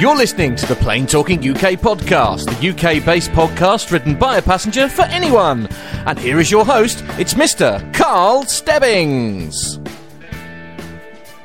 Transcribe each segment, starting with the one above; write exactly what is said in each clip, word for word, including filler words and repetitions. You're listening to the Plane Talking U K podcast, the U K-based podcast written by a passenger for anyone. And here is your host, it's Mister Carl Stebbings.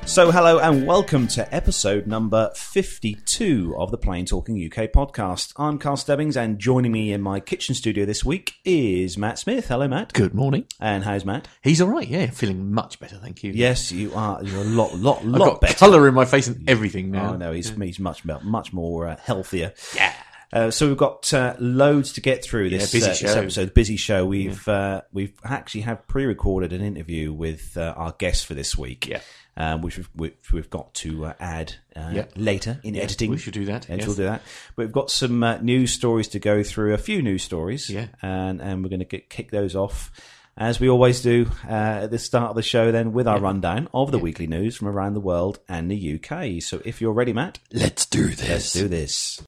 So hello and welcome to episode number fifty-two of the Plane Talking U K podcast. I'm Carl Stebbings and joining me in my kitchen studio this week is Matt Smith. Hello, Matt. Good morning. And how's Matt? He's all right, yeah. Feeling much better, thank you. Yes, you are. You're a lot, lot, lot I've got better. Colour in my face and everything now. Oh, no, he's, yeah. he's much, much more uh, healthier. Yeah. Uh, so we've got uh, loads to get through this, yeah, busy uh, show. this episode. Busy show. We've yeah. uh, we've actually have pre-recorded an interview with uh, our guest for this week, yeah. um, which, we've, which we've got to uh, add uh, yeah. later in yeah, editing. We should do that. Yes. We'll do that. But we've got some uh, news stories to go through. A few news stories, yeah, and and we're going to kick those off as we always do uh, at the start of the show. Then with our yeah. rundown of the yeah. weekly news from around the world and the U K. So if you're ready, Matt, let's do this. Let's do this.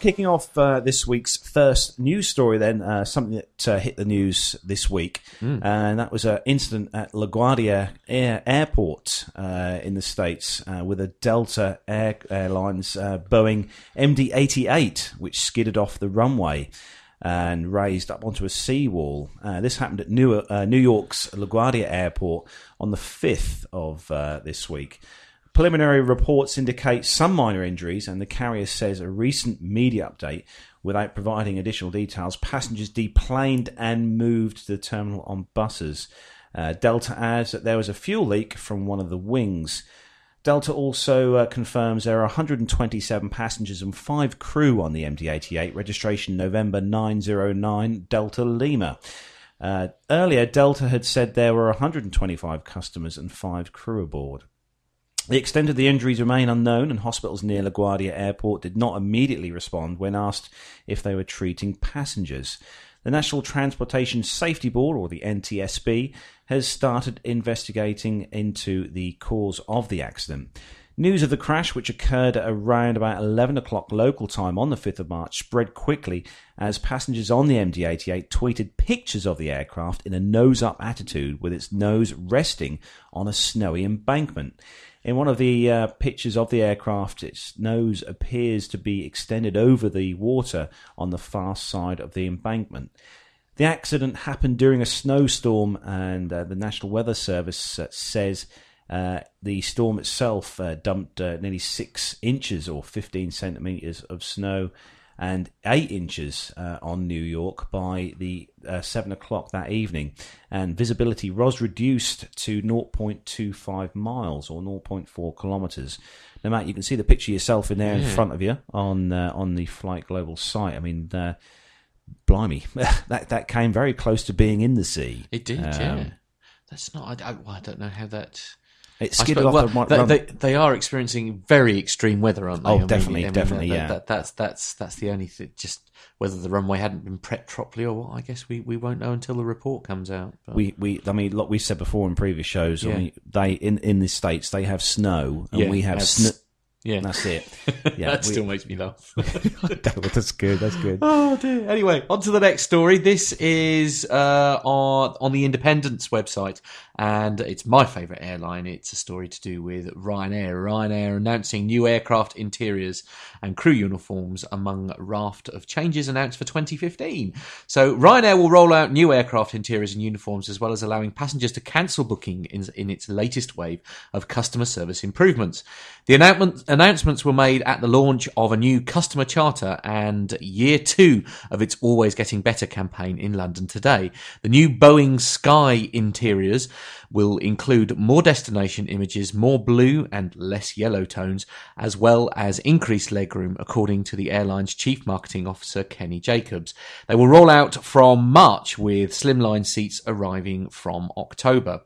Kicking off uh, this week's first news story then, uh, something that uh, hit the news this week, mm. uh, and that was an incident at LaGuardia Air Airport uh, in the States uh, with a Delta Air Airlines uh, Boeing M D eighty-eight, which skidded off the runway and raised up onto a seawall. Uh, this happened at New, uh, New York's LaGuardia Airport on the fifth of uh, this week. Preliminary reports indicate some minor injuries, and the carrier says a recent media update, without providing additional details, passengers deplaned and moved to the terminal on buses. Uh, Delta adds that there was a fuel leak from one of the wings. Delta also uh, confirms there are one hundred twenty-seven passengers and five crew on the M D eighty-eight, registration November nine zero nine Delta Lima. Uh, earlier, Delta had said there were one hundred twenty-five customers and five crew aboard. The extent of the injuries remain unknown, and hospitals near LaGuardia Airport did not immediately respond when asked if they were treating passengers. The National Transportation Safety Board, or the N T S B, has started investigating into the cause of the accident. News of the crash, which occurred at around about eleven o'clock local time on the fifth of March, spread quickly as passengers on the M D eighty-eight tweeted pictures of the aircraft in a nose-up attitude with its nose resting on a snowy embankment. In one of the uh, pictures of the aircraft, its nose appears to be extended over the water on the far side of the embankment. The accident happened during a snowstorm, and uh, the National Weather Service uh, says... Uh, the storm itself uh, dumped uh, nearly six inches or fifteen centimetres of snow and eight inches uh, on New York by the uh, seven o'clock that evening. And visibility was reduced to zero point two five miles or zero point four kilometres. Now, Matt, you can see the picture yourself in there yeah. in front of you on uh, on the Flight Global site. I mean, uh, blimey, that, that came very close to being in the sea. It did, um, yeah. That's not... I, I, well, I don't know how that... It skidded off well, the right run. They, they are experiencing very extreme weather, aren't they? Oh, I definitely, mean, definitely, I mean, that, yeah. That, that, that's that's that's the only thing. Just whether the runway hadn't been prepped properly or what, I guess we, we won't know until the report comes out. But. We we I mean, like we said before in previous shows, yeah. I mean, they in, in the States they have snow and yeah, we have snow. Yeah, that's it. Yeah, that we, still makes me laugh. That's good. That's good. Oh dear. Anyway, on to the next story. This is uh, on on the Independence website, and it's my favourite airline. It's a story to do with Ryanair. Ryanair announcing new aircraft interiors and crew uniforms among a raft of changes announced for twenty fifteen. So Ryanair will roll out new aircraft interiors and uniforms, as well as allowing passengers to cancel booking in, in its latest wave of customer service improvements. The announcement. Announcements were made at the launch of a new customer charter and year two of its Always Getting Better campaign in London today. The new Boeing Sky interiors will include more destination images, more blue and less yellow tones, as well as increased legroom, according to the airline's chief marketing officer, Kenny Jacobs. They will roll out from March, with slimline seats arriving from October.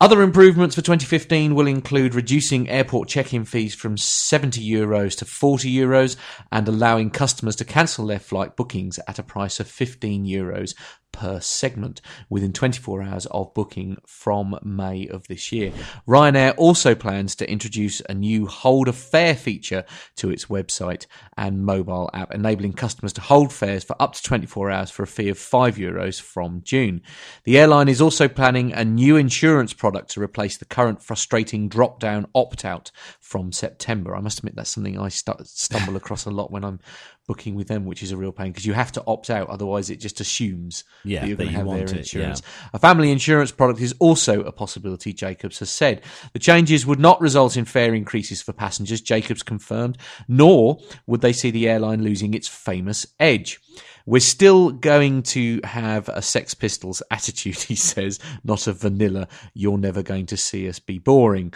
Other improvements for twenty fifteen will include reducing airport check-in fees from seventy euros to forty euros and allowing customers to cancel their flight bookings at a price of fifteen euros per segment within twenty-four hours of booking from May of this year. Ryanair also plans to introduce a new hold a fare feature to its website and mobile app, enabling customers to hold fares for up to twenty-four hours for a fee of five euros from June. The airline is also planning a new insurance product to replace the current frustrating drop-down opt-out from September. I must admit that's something I st- stumble across a lot when I'm booking with them, which is a real pain because you have to opt out, otherwise it just assumes yeah, that you're going to have their insurance. It, yeah. A family insurance product is also a possibility, Jacobs has said. The changes would not result in fare increases for passengers, Jacobs confirmed, nor would they see the airline losing its famous edge. We're still going to have a Sex Pistols attitude, he says, not a vanilla, you're never going to see us be boring.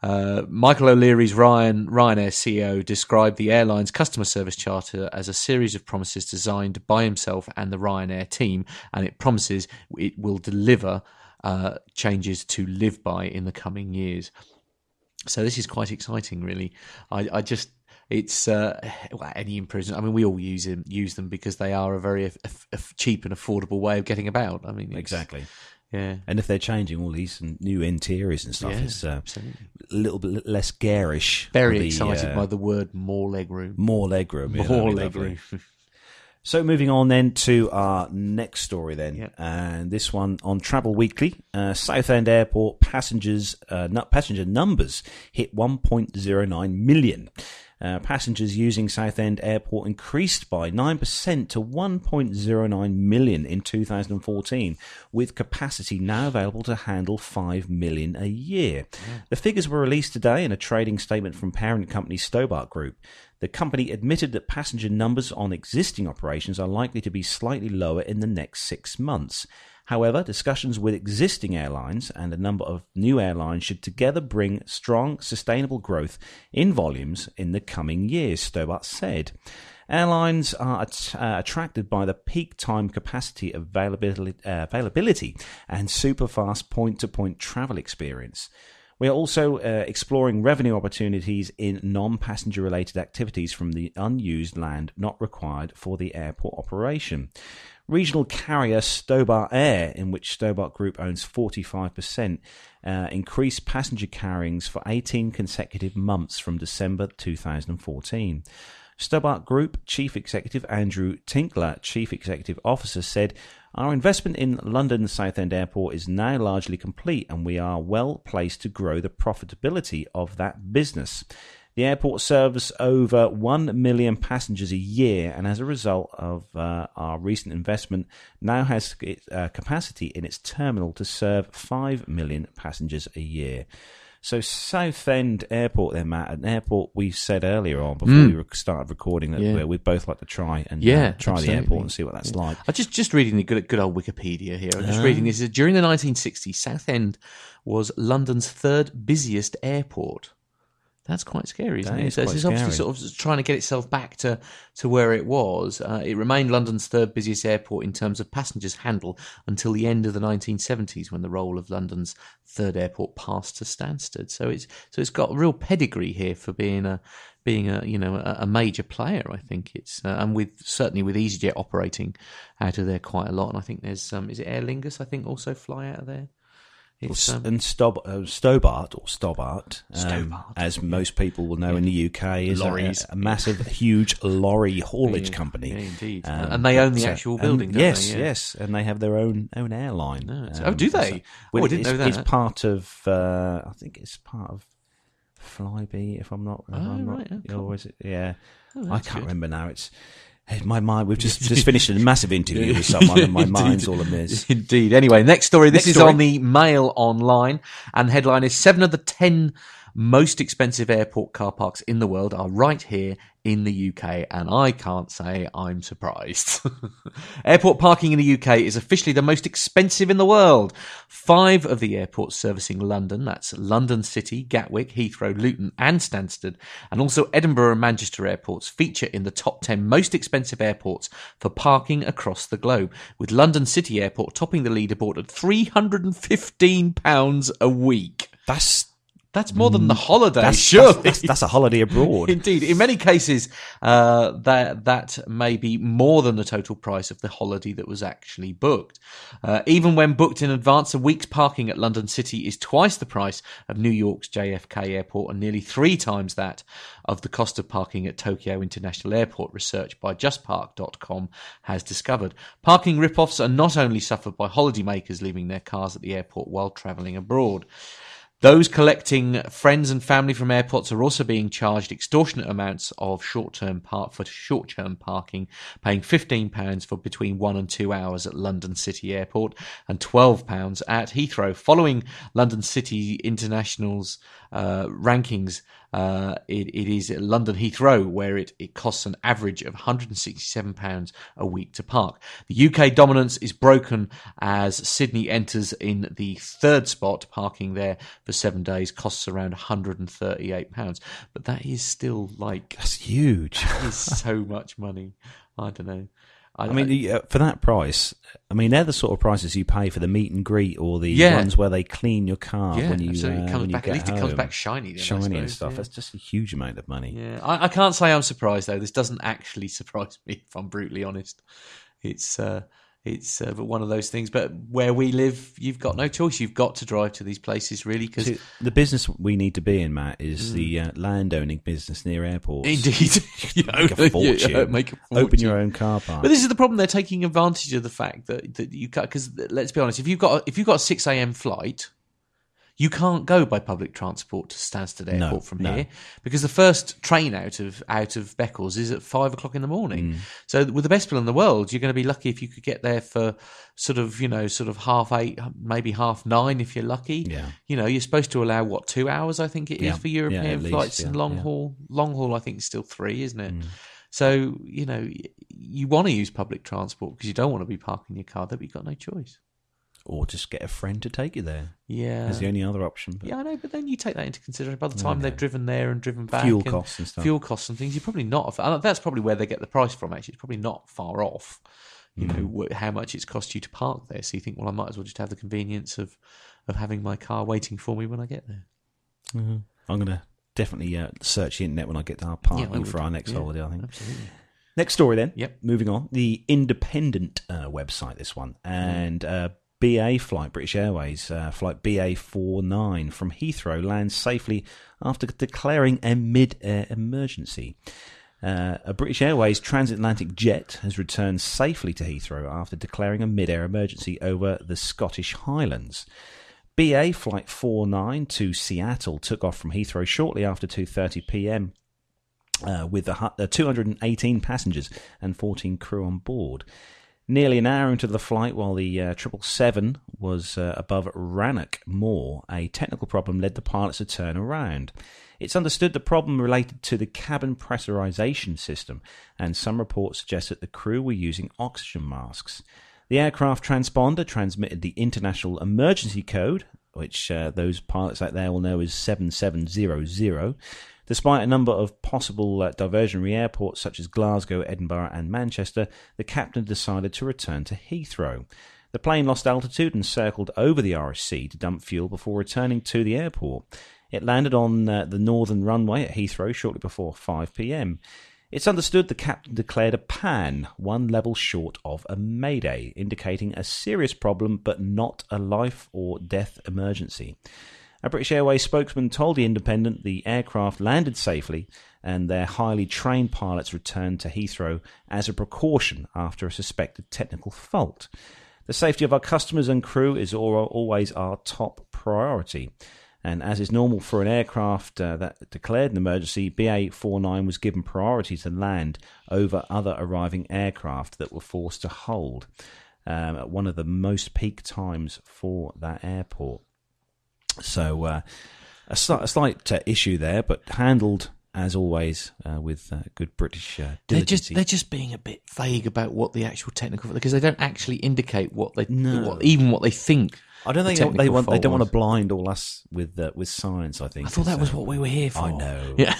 Uh, Michael O'Leary's Ryan, Ryanair C E O described the airline's customer service charter as a series of promises designed by himself and the Ryanair team, and it promises it will deliver uh, changes to live by in the coming years. So this is quite exciting, really. I, I just... It's uh, well, any improvement. I mean, we all use them, use them because they are a very f- f- cheap and affordable way of getting about. I mean, exactly. Yeah. And if they're changing all these new interiors and stuff, yeah, it's uh, a little bit less garish. Very the, excited uh, by the word more legroom. More legroom. Yeah, more legroom. So moving on then to our next story then, yep. And this one on Travel Weekly, uh, Southend Airport passengers uh, passenger numbers hit one point oh nine million. Uh, passengers using Southend Airport increased by nine percent to one point oh nine million in two thousand fourteen, with capacity now available to handle five million a year. Yeah. The figures were released today in a trading statement from parent company Stobart Group. The company admitted that passenger numbers on existing operations are likely to be slightly lower in the next six months. However, discussions with existing airlines and a number of new airlines should together bring strong, sustainable growth in volumes in the coming years, Stobart said. Airlines are at, uh, attracted by the peak time capacity availability, uh, availability and super-fast point-to-point travel experience. We are also uh, exploring revenue opportunities in non-passenger related activities from the unused land not required for the airport operation. Regional carrier Stobart Air, in which Stobart Group owns forty-five percent, uh, increased passenger carryings for eighteen consecutive months from December twenty fourteen. Stobart Group Chief Executive Andrew Tinkler, Chief Executive Officer, said, "Our investment in London Southend Airport is now largely complete and we are well placed to grow the profitability of that business. The airport serves over one million passengers a year, and as a result of uh, our recent investment, now has uh, capacity in its terminal to serve five million passengers a year." So Southend Airport there, Matt, an airport we said earlier on before mm. we started recording that yeah. we'd both like to try and yeah, uh, try absolutely. the airport and see what that's yeah. like. I'm just, just reading the good, good old Wikipedia here. I'm just uh. reading this. During the nineteen sixties, Southend was London's third busiest airport. That's quite scary, isn't that it? Is so it's scary. Obviously sort of trying to get itself back to, to where it was. Uh, it remained London's third busiest airport in terms of passengers handle until the end of the nineteen seventies, when the role of London's third airport passed to Stansted. So it's so it's got a real pedigree here for being a being a you know a, a major player. I think it's uh, and with certainly with EasyJet operating out of there quite a lot. And I think there's um, is it Aer Lingus? I think also fly out of there. Um, and Stobart, uh, Stobart or Stobart, um, Stobart as yeah. most people will know yeah. in the U K, is a, a massive, huge lorry haulage yeah, company. Yeah, indeed, um, and they own the actual so, building. Um, don't yes, they? Yeah. yes, and they have their own own airline. No, um, oh, do they? So, well, oh, I didn't know that. It's part of. Uh, I think it's part of Flybe, if I'm not. If oh, I'm right. Not, oh, cool. Is it? Yeah, oh, I can't good. remember now. It's. My mind, we've just, just finished a massive interview with someone and my mind's all amiss. Indeed. Anyway, next story. This next is story. on the Mail Online, and the headline is seven of the ten most expensive airport car parks in the world are right here in the U K, and I can't say I'm surprised. Airport parking in the U K is officially the most expensive in the world. Five of the airports servicing London, that's London City, Gatwick, Heathrow, Luton and Stansted, and also Edinburgh and Manchester airports feature in the top ten most expensive airports for parking across the globe, with London City Airport topping the leaderboard at three hundred fifteen pounds a week. That's That's more than the holiday, that's, surely. That's, that's, that's a holiday abroad. Indeed. In many cases, uh, that that may be more than the total price of the holiday that was actually booked. Uh, even when booked in advance, a week's parking at London City is twice the price of New York's J F K Airport and nearly three times that of the cost of parking at Tokyo International Airport, research by just park dot com has discovered. Parking rip-offs are not only suffered by holidaymakers leaving their cars at the airport while travelling abroad. Those collecting friends and family from airports are also being charged extortionate amounts of short-term park for short-term parking, paying fifteen pounds for between one and two hours at London City Airport and twelve pounds at Heathrow. Following London City International's uh, rankings, uh, it, it is at London Heathrow where it, it costs an average of one hundred sixty-seven pounds a week to park. The U K dominance is broken as Sydney enters in the third spot, parking there for seven days costs around one hundred thirty-eight pounds, but that is still like that's huge. That is so much money. I don't know. I, I mean, I, for that price, I mean, they're the sort of prices you pay for the meet and greet or the yeah. ones where they clean your car yeah, when you, uh, it comes when you back, get at least home. It comes back shiny, then, shiny and stuff. Yeah. That's just a huge amount of money. Yeah, I, I can't say I'm surprised though. This doesn't actually surprise me if I'm brutally honest. It's. Uh, It's uh, but one of those things. But where we live, you've got no choice. You've got to drive to these places, really. Because the business we need to be in, Matt, is mm. the uh, landowning business near airports. Indeed, you make, know, a fortune. You know, make a fortune. Open your own car park. But this is the problem. They're taking advantage of the fact that that you can't. Because let's be honest, if you've got a, if you've got a six a.m. flight, you can't go by public transport to Stansted Airport no, from no. here because the first train out of out of Beccles is at five o'clock in the morning. Mm. So with the best people in the world, you're going to be lucky if you could get there for sort of you know sort of half eight, maybe half nine if you're lucky. Yeah. You know, you're supposed to allow what two hours I think it yeah. is for European yeah, at least, flights yeah, and long yeah. haul. Long haul I think is still three, isn't it? Mm. So you know you want to use public transport because you don't want to be parking your car there, but you've got no choice. Or just get a friend to take you there. Yeah. That's the only other option. But. Yeah, I know, but then you take that into consideration. By the time okay. they've driven there and driven back. Fuel and costs and stuff. Fuel costs and things. You're probably not... That's probably where they get the price from, actually. It's probably not far off, you mm. know, how much it's cost you to park there. So you think, well, I might as well just have the convenience of, of having my car waiting for me when I get there. Mm-hmm. I'm going to definitely uh, search the internet when I get to our parking yeah, for our next yeah, holiday, I think. Absolutely. Next story, then. Yep. Moving on. The Independent uh, website, this one. And... Mm. Uh, B A flight, British Airways, uh, flight B A four nine from Heathrow lands safely after declaring a mid-air emergency. Uh, a British Airways transatlantic jet has returned safely to Heathrow after declaring a mid-air emergency over the Scottish Highlands. B A flight four nine to Seattle took off from Heathrow shortly after two thirty p.m. uh, with the, uh, two hundred eighteen passengers and fourteen crew on board. Nearly an hour into the flight, while the uh, triple seven was uh, above Rannoch Moor, a technical problem led the pilots to turn around. It's understood the problem related to the cabin pressurization system, and some reports suggest that the crew were using oxygen masks. The aircraft transponder transmitted the International Emergency Code, which uh, those pilots out there will know is seven seven zero zero, Despite a number of possible uh, diversionary airports such as Glasgow, Edinburgh and Manchester, the captain decided to return to Heathrow. The plane lost altitude and circled over the Irish Sea to dump fuel before returning to the airport. It landed on uh, the northern runway at Heathrow shortly before five p.m. It's understood the captain declared a pan, one level short of a mayday, indicating a serious problem but not a life or death emergency. A British Airways spokesman told The Independent the aircraft landed safely and their highly trained pilots returned to Heathrow as a precaution after a suspected technical fault. The safety of our customers and crew is always our top priority. And as is normal for an aircraft uh, that declared an emergency, B A forty-nine was given priority to land over other arriving aircraft that were forced to hold um, at one of the most peak times for that airport. So uh, a, sli- a slight uh, issue there, but handled as always uh, with uh, good British uh, diligency. They're just, they're just being a bit vague about what the actual technical, because they don't actually indicate what they no. what, even what they think. I don't think the they want. They don't was. want to blind all us with uh, with science. I think I thought that so. was what we were here for. I know. Yeah.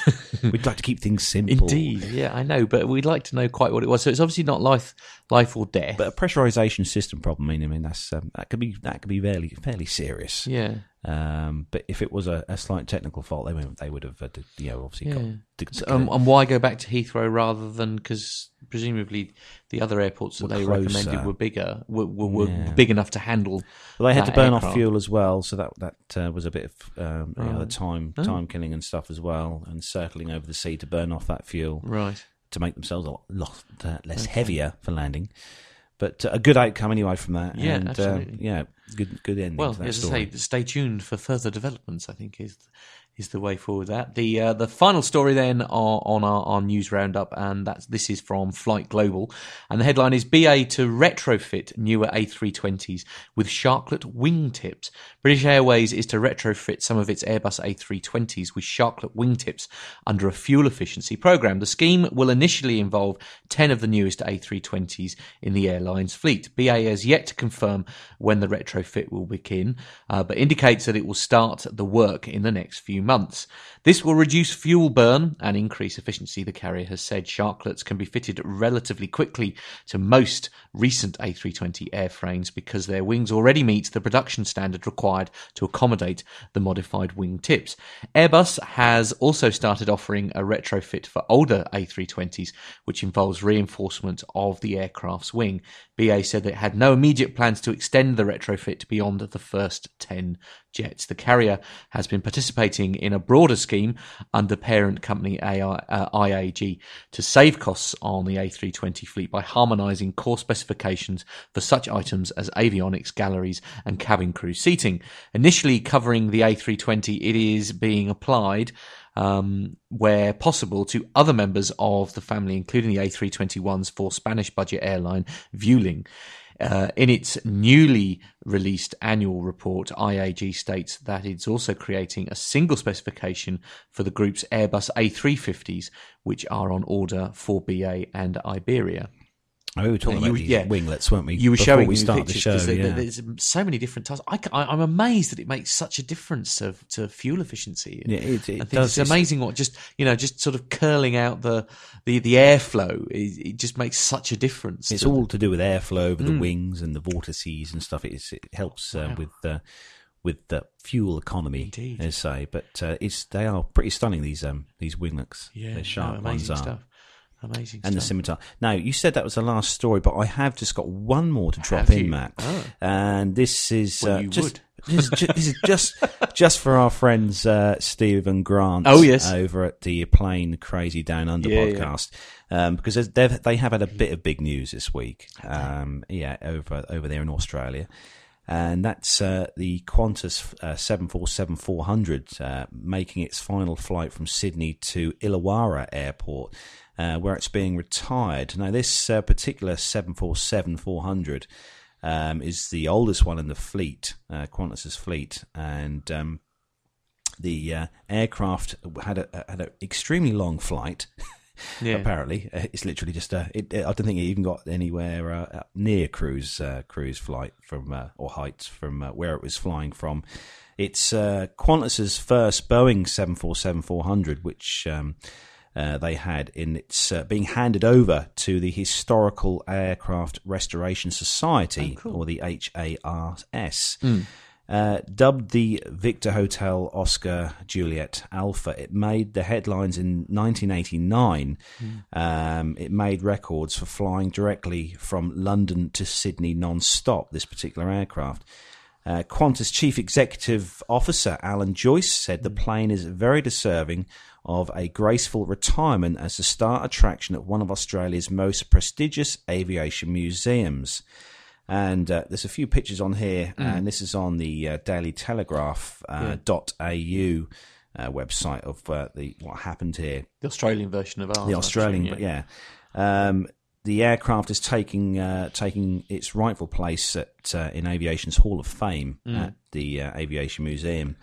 We'd like to keep things simple. Indeed, yeah, I know, but we'd like to know quite what it was. So it's obviously not life, life or death, but a pressurization system problem. I mean, I mean that's um, that could be that could be fairly fairly serious. Yeah. Um, but if it was a, a slight technical fault, they would they would have, uh, you know, obviously. Yeah. Got, to, to, so, um, and why go back to Heathrow rather than, because presumably the other airports that they closer. recommended were bigger, were, were, were yeah. big enough to handle. Well, they had to burn aircraft. off fuel as well, so that that uh, was a bit of um, right. you know, the time oh. time killing and stuff as well, and circling over the sea to burn off that fuel, right, to make themselves a lot uh, less okay. heavier for landing. But a good outcome anyway from that. Yeah, and, absolutely. Uh, yeah, good, good ending. Well, to that as story. I say, stay tuned for further developments, I think, is is the way forward. That the uh, the final story then are on our, our news roundup, and that's this is from Flight Global, and the headline is B A to retrofit newer A three twenties with sharklet wingtips. British Airways is to retrofit some of its Airbus A three twenties with sharklet wingtips under a fuel efficiency program. The scheme will initially involve ten of the newest A three twenties in the airline's fleet. B A has yet to confirm when the retrofit will begin, uh, but indicates that it will start the work in the next few months. This will reduce fuel burn and increase efficiency, the carrier has said. Sharklets can be fitted relatively quickly to most recent A three twenty airframes because their wings already meet the production standard required to accommodate the modified wing tips. Airbus has also started offering a retrofit for older A three twenties, which involves reinforcement of the aircraft's wing. B A said that it had no immediate plans to extend the retrofit beyond the first ten jets. The carrier has been participating in a broader scheme under parent company I A G to save costs on the A three twenty fleet by harmonising core specifications for such items as avionics, galleries and cabin crew seating. Initially covering the A three twenty, it is being applied Um, where possible to other members of the family, including the A three twenty-ones for Spanish budget airline Vueling. Uh, in its newly released annual report, I A G states that it's also creating a single specification for the group's Airbus A three fifties, which are on order for B A and Iberia. Oh, we were talking yeah, about you, these yeah. winglets, weren't we? You were showing we start the show. There, yeah. There's so many different types. I, I, I'm amazed that it makes such a difference to, to fuel efficiency. And, yeah, it, it does. It's amazing what just you know, just sort of curling out the the, the airflow. It, it just makes such a difference. It's to all them. to do with airflow, with mm. the wings and the vortices and stuff. It, is, it helps wow. uh, with uh, with the fuel economy, Indeed. as I say. But uh, it's they are pretty stunning. These um these winglets, yeah, they're sharp no, amazing ones stuff. are. Amazing and stuff. The scimitar. Now, you said that was the last story, but I have just got one more to drop have in, you? Matt. Oh. And this is well, uh, you just, would. this, just, this is just just for our friends uh, Steve and Grant. Oh, yes. Over at the Plane Crazy Down Under yeah, podcast, yeah. Um, because they've they have had a bit of big news this week. Um, yeah, over over there in Australia, and that's uh, the Qantas uh, seven forty-seven four hundred uh, making its final flight from Sydney to Illawarra Airport. Uh, where it's being retired. Now, this uh, particular seven forty-seven four hundred um, is the oldest one in the fleet, uh, Qantas's fleet, and um, the uh, aircraft had a had an extremely long flight. Yeah. Apparently, it's literally just a. It, it, I don't think it even got anywhere uh, near cruise uh, cruise flight from uh, or heights from uh, where it was flying from. It's uh, Qantas's first Boeing seven forty-seven four hundred, which. Um, Uh, they had in its uh, being handed over to the Historical Aircraft Restoration Society, oh, cool. or the H A R S. Mm. Uh, dubbed the Victor Hotel Oscar Juliet Alpha, it made the headlines in nineteen eighty-nine. Mm. Um, it made records for flying directly from London to Sydney non-stop, this particular aircraft. Uh, Qantas Chief Executive Officer Alan Joyce said the plane is very deserving of a graceful retirement as a star attraction at one of Australia's most prestigious aviation museums. And uh, there's a few pictures on here, mm. and this is on the uh, Daily Telegraph uh, yeah. .au uh, website of uh, the what happened here. The Australian version of ours. The Australian, actually, yeah. yeah. Um, the aircraft is taking uh, taking its rightful place at uh, in aviation's Hall of Fame mm. at the uh, Aviation Museum.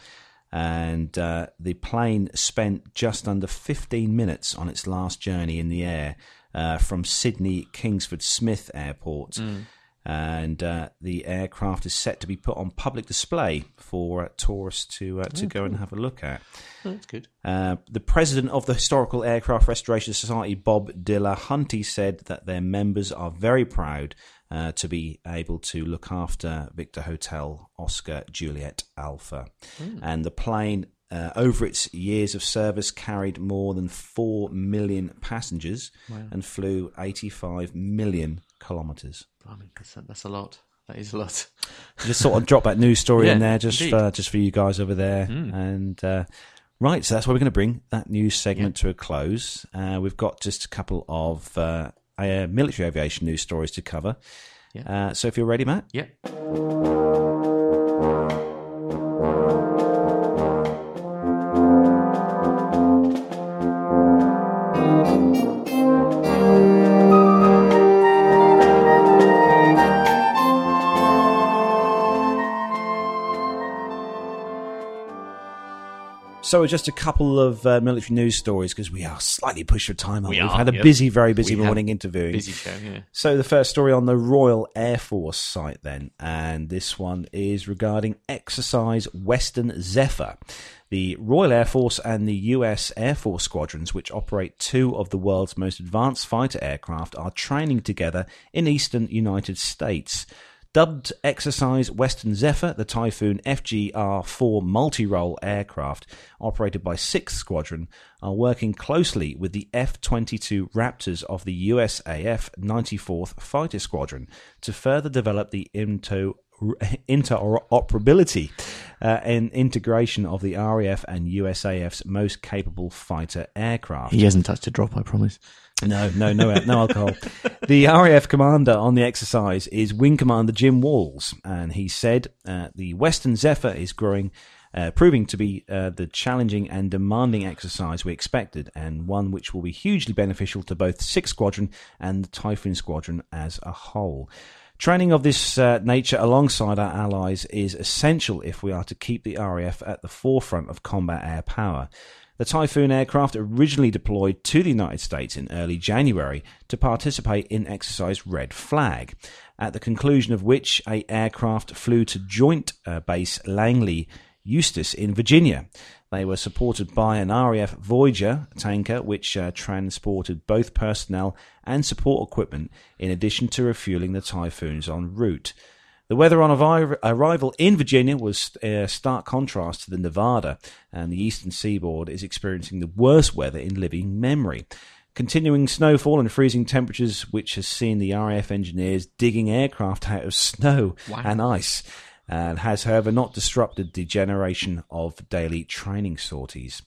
And uh, the plane spent just under fifteen minutes on its last journey in the air uh, from Sydney Kingsford Smith Airport. Mm. and uh, the aircraft is set to be put on public display for uh, tourists to uh, to oh, go cool. and have a look at. Oh, that's good. Uh, the president of the Historical Aircraft Restoration Society, Bob De La Hunty, said that their members are very proud uh, to be able to look after Victor Hotel Oscar Juliet Alpha, mm. and the plane. Uh, over its years of service, carried more than four million passengers wow. and flew eighty-five million kilometres. Blimey, that's, that's a lot. That is a lot. Just sort of drop that news story yeah, in there just for, just for you guys over there. Mm. And uh, right, so that's where we're going to bring that news segment yeah. to a close. Uh, we've got just a couple of uh, uh, military aviation news stories to cover. Yeah. Uh, so if you're ready, Matt? Yeah. So just a couple of uh, military news stories because we are slightly pushed for time. We We've are, had a yep. busy, very busy we morning interviewing. Busy show, yeah. So the first story on the Royal Air Force site then, and this one is regarding Exercise Western Zephyr. The Royal Air Force and the U S Air Force squadrons, which operate two of the world's most advanced fighter aircraft, are training together in eastern United States. Dubbed Exercise Western Zephyr, the Typhoon F G R four multi-role aircraft, operated by sixth Squadron, are working closely with the F twenty-two Raptors of the U S A F ninety-fourth Fighter Squadron to further develop the IMTO interoperability uh, and integration of the R A F and U S A F's most capable fighter aircraft. He hasn't touched a drop, I promise. No, no, no, no alcohol. The R A F commander on the exercise is Wing Commander Jim Walls, and he said uh, the Western Zephyr is growing, uh, proving to be uh, the challenging and demanding exercise we expected, and one which will be hugely beneficial to both sixth Squadron and the Typhoon Squadron as a whole. Training of this uh, nature alongside our allies is essential if we are to keep the R A F at the forefront of combat air power. The Typhoon aircraft originally deployed to the United States in early January to participate in Exercise Red Flag, at the conclusion of which a aircraft flew to Joint uh, Base Langley Eustis in Virginia. They were supported by an R A F Voyager tanker, which uh, transported both personnel and support equipment, in addition to refueling the Typhoons en route. The weather on avi- arrival in Virginia was a stark contrast to the Nevada, and the eastern seaboard is experiencing the worst weather in living memory. Continuing snowfall and freezing temperatures, which has seen the R A F engineers digging aircraft out of snow wow. and ice, and has, however, not disrupted the generation of daily training sorties.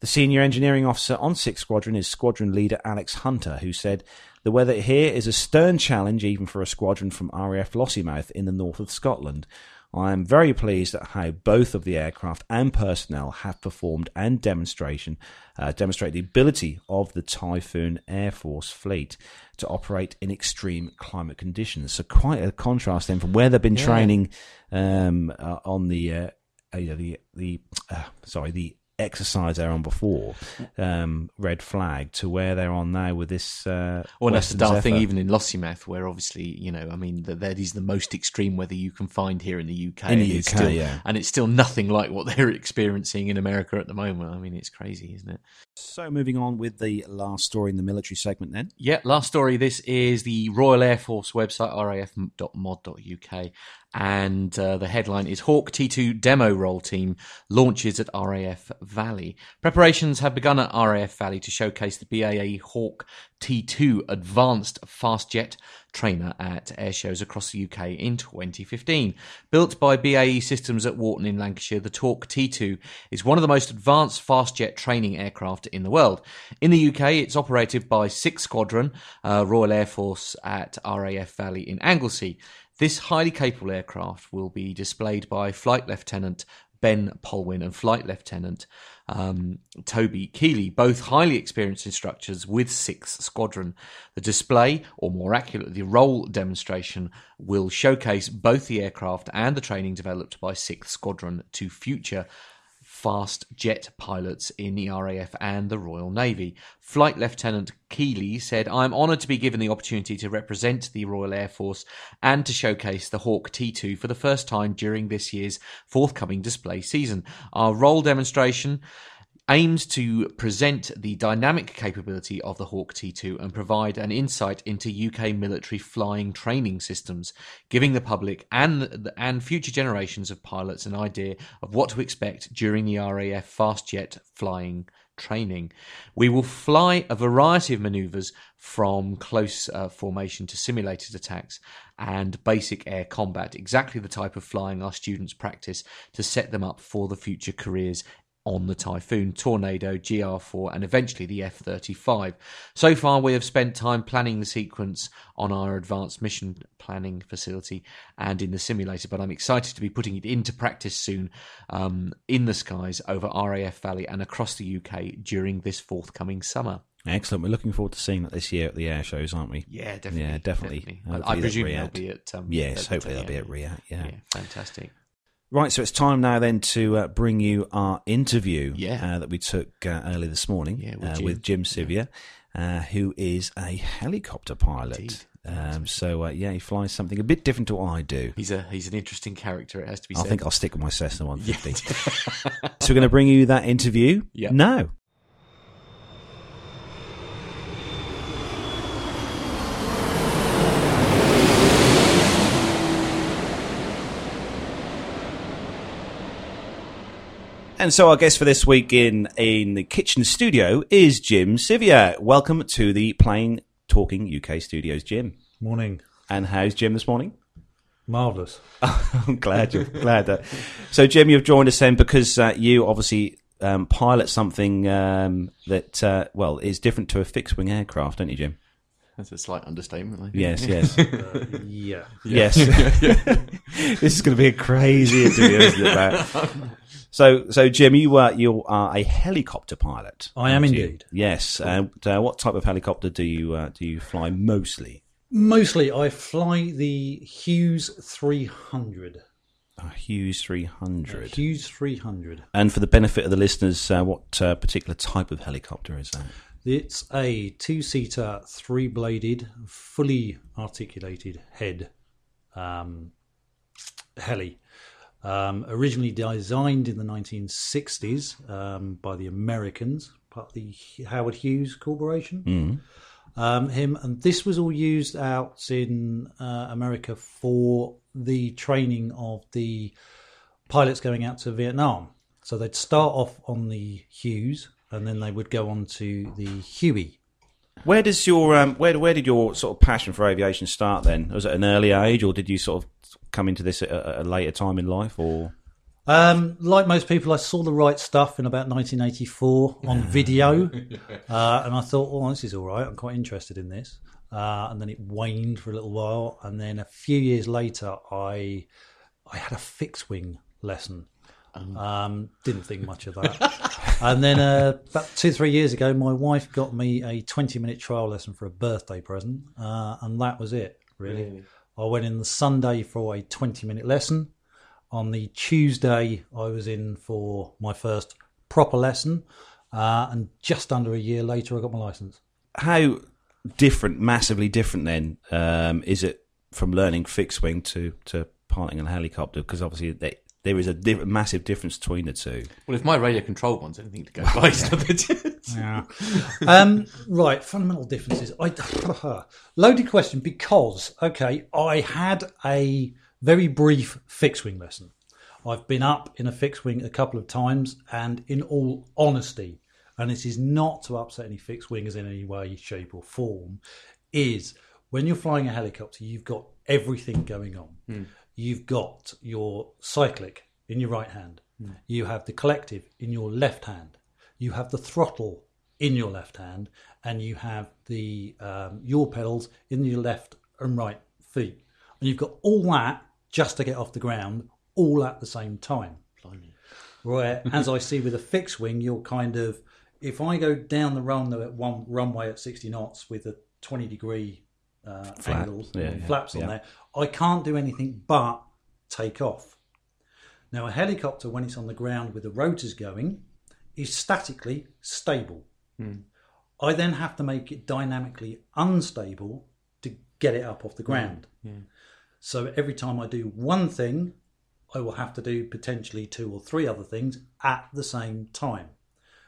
The senior engineering officer on sixth Squadron is Squadron Leader Alex Hunter, who said, "The weather here is a stern challenge even for a squadron from R A F Lossiemouth in the north of Scotland. I am very pleased at how both of the aircraft and personnel have performed and demonstration, uh, demonstrate the ability of the Typhoon Air Force fleet to operate in extreme climate conditions." So quite a contrast then from where they've been yeah. training um, uh, on the uh, uh, the the uh, sorry the exercise they're on before um, Red Flag to where they're on now with this. Uh, well, that's the dark thing, even in Lossiemouth, where obviously you know, I mean, the, that is the most extreme weather you can find here in the U K. In the U K, it's still, yeah, and it's still nothing like what they're experiencing in America at the moment. I mean, it's crazy, isn't it? So, moving on with the last story in the military segment, then. Yeah, last story. This is the Royal Air Force website, r a f dot mod dot u k. And uh, the headline is Hawk T two Demo Roll Team launches at R A F Valley. Preparations have begun at R A F Valley to showcase the B A E Hawk T two Advanced Fast Jet Trainer at airshows across the U K in twenty fifteen. Built by B A E Systems at Wharton in Lancashire, the Hawk T two is one of the most advanced fast jet training aircraft in the world. In the U K, it's operated by sixth Squadron, uh, Royal Air Force at R A F Valley in Anglesey. This highly capable aircraft will be displayed by Flight Lieutenant Ben Polwin and Flight Lieutenant um, Toby Keeley, both highly experienced instructors with sixth Squadron. The display, or more accurately, the roll demonstration, will showcase both the aircraft and the training developed by sixth Squadron to future fast jet pilots in the R A F and the Royal Navy. Flight Lieutenant Keeley said, "I'm honoured to be given the opportunity to represent the Royal Air Force and to showcase the Hawk T two for the first time during this year's forthcoming display season. Our role demonstration aims to present the dynamic capability of the Hawk T two and provide an insight into U K military flying training systems, giving the public and and future generations of pilots an idea of what to expect during the R A F fast jet flying training. We will fly a variety of manoeuvres from close uh, formation to simulated attacks and basic air combat, exactly the type of flying our students practice to set them up for the future careers on the Typhoon, Tornado, G R four and eventually the F thirty-five. So far we have spent time planning the sequence on our advanced mission planning facility and in the simulator, but I'm excited to be putting it into practice soon um, in the skies over R A F Valley and across the U K during this forthcoming summer." Excellent. We're looking forward to seeing that this year at the air shows, aren't we? Yeah, definitely. Yeah, definitely. definitely. I presume they'll be at... Um, yes, hopefully they'll be at Riyadh. Yeah. yeah, fantastic. Right, so it's time now then to uh, bring you our interview yeah. uh, that we took uh, early this morning yeah, with, uh, Jim. with Jim Sivier, yeah. uh, who is a helicopter pilot. Um, so, uh, yeah, he flies something a bit different to what I do. He's a he's an interesting character, it has to be said. I think I'll stick with my Cessna one fifty. Yeah. So we're going to bring you that interview yep. now. And so our guest for this week in, in the kitchen studio is Jim Sivier. Welcome to the Plain Talking U K studios, Jim. Morning. And how's Jim this morning? Marvellous. I'm glad you're glad that. So, Jim, you've joined us then because uh, you obviously um, pilot something um, that, uh, well, is different to a fixed-wing aircraft, don't you, Jim? That's a slight understatement. I think. Yes, yes. Uh, yeah. Yes. Yeah, yeah. This is going to be a crazy interview, isn't it, Matt? So, so Jim, you are, you are a helicopter pilot. I am indeed. You? Yes. Cool. Uh, uh, what type of helicopter do you uh, do you fly mostly? Mostly, I fly the Hughes three hundred. Oh, Hughes three hundred. Uh, Hughes three hundred. And for the benefit of the listeners, uh, what uh, particular type of helicopter is that? It's a two-seater, three-bladed, fully articulated head um, heli. Um, originally designed in the nineteen sixties um, by the Americans, part of the Howard Hughes Corporation. Mm-hmm. Um, him and this was all used out in uh, America for the training of the pilots going out to Vietnam. So they'd start off on the Hughes, and then they would go on to the Huey. Where does your um, where where did your sort of passion for aviation start then? Was it an early age, or did you sort of come into this at a later time in life? Or um, like most people, I saw the right stuff in about nineteen eighty-four on video, uh, and I thought, "Oh, this is all right. I'm quite interested in this." Uh, and then it waned for a little while, and then a few years later, I I had a fixed wing lesson. Um, didn't think much of that. And then uh, about two, three years ago, my wife got me a twenty-minute trial lesson for a birthday present, uh, and that was it, really. really. I went in the Sunday for a twenty-minute lesson. On the Tuesday, I was in for my first proper lesson, uh, and just under a year later, I got my licence. How different, massively different then, um, is it from learning fixed wing to, to piloting a helicopter? Because obviously they... There is a diff- massive difference between the two. Well, if my radio control one's anything to go by, it's not the yeah. um, Right, fundamental differences. I, loaded question because, okay, I had a very brief fixed-wing lesson. I've been up in a fixed-wing a couple of times, and in all honesty, and this is not to upset any fixed-wingers in any way, shape or form, is when you're flying a helicopter, you've got everything going on. Mm. You've got your cyclic in your right hand. Mm. You have the collective in your left hand. You have the throttle in your left hand, and you have the um, yaw pedals in your left and right feet. And you've got all that just to get off the ground, all at the same time. Blimey. Where, as I see with a fixed wing, you're kind of, if I go down the runway at one runway at sixty knots with a twenty degree Uh, Flap. angles, yeah, flaps yeah. on yeah. there. I can't do anything but take off. Now, a helicopter, when it's on the ground with the rotors going, is statically stable. Mm. I then have to make it dynamically unstable to get it up off the ground. Yeah. Yeah. So every time I do one thing, I will have to do potentially two or three other things at the same time.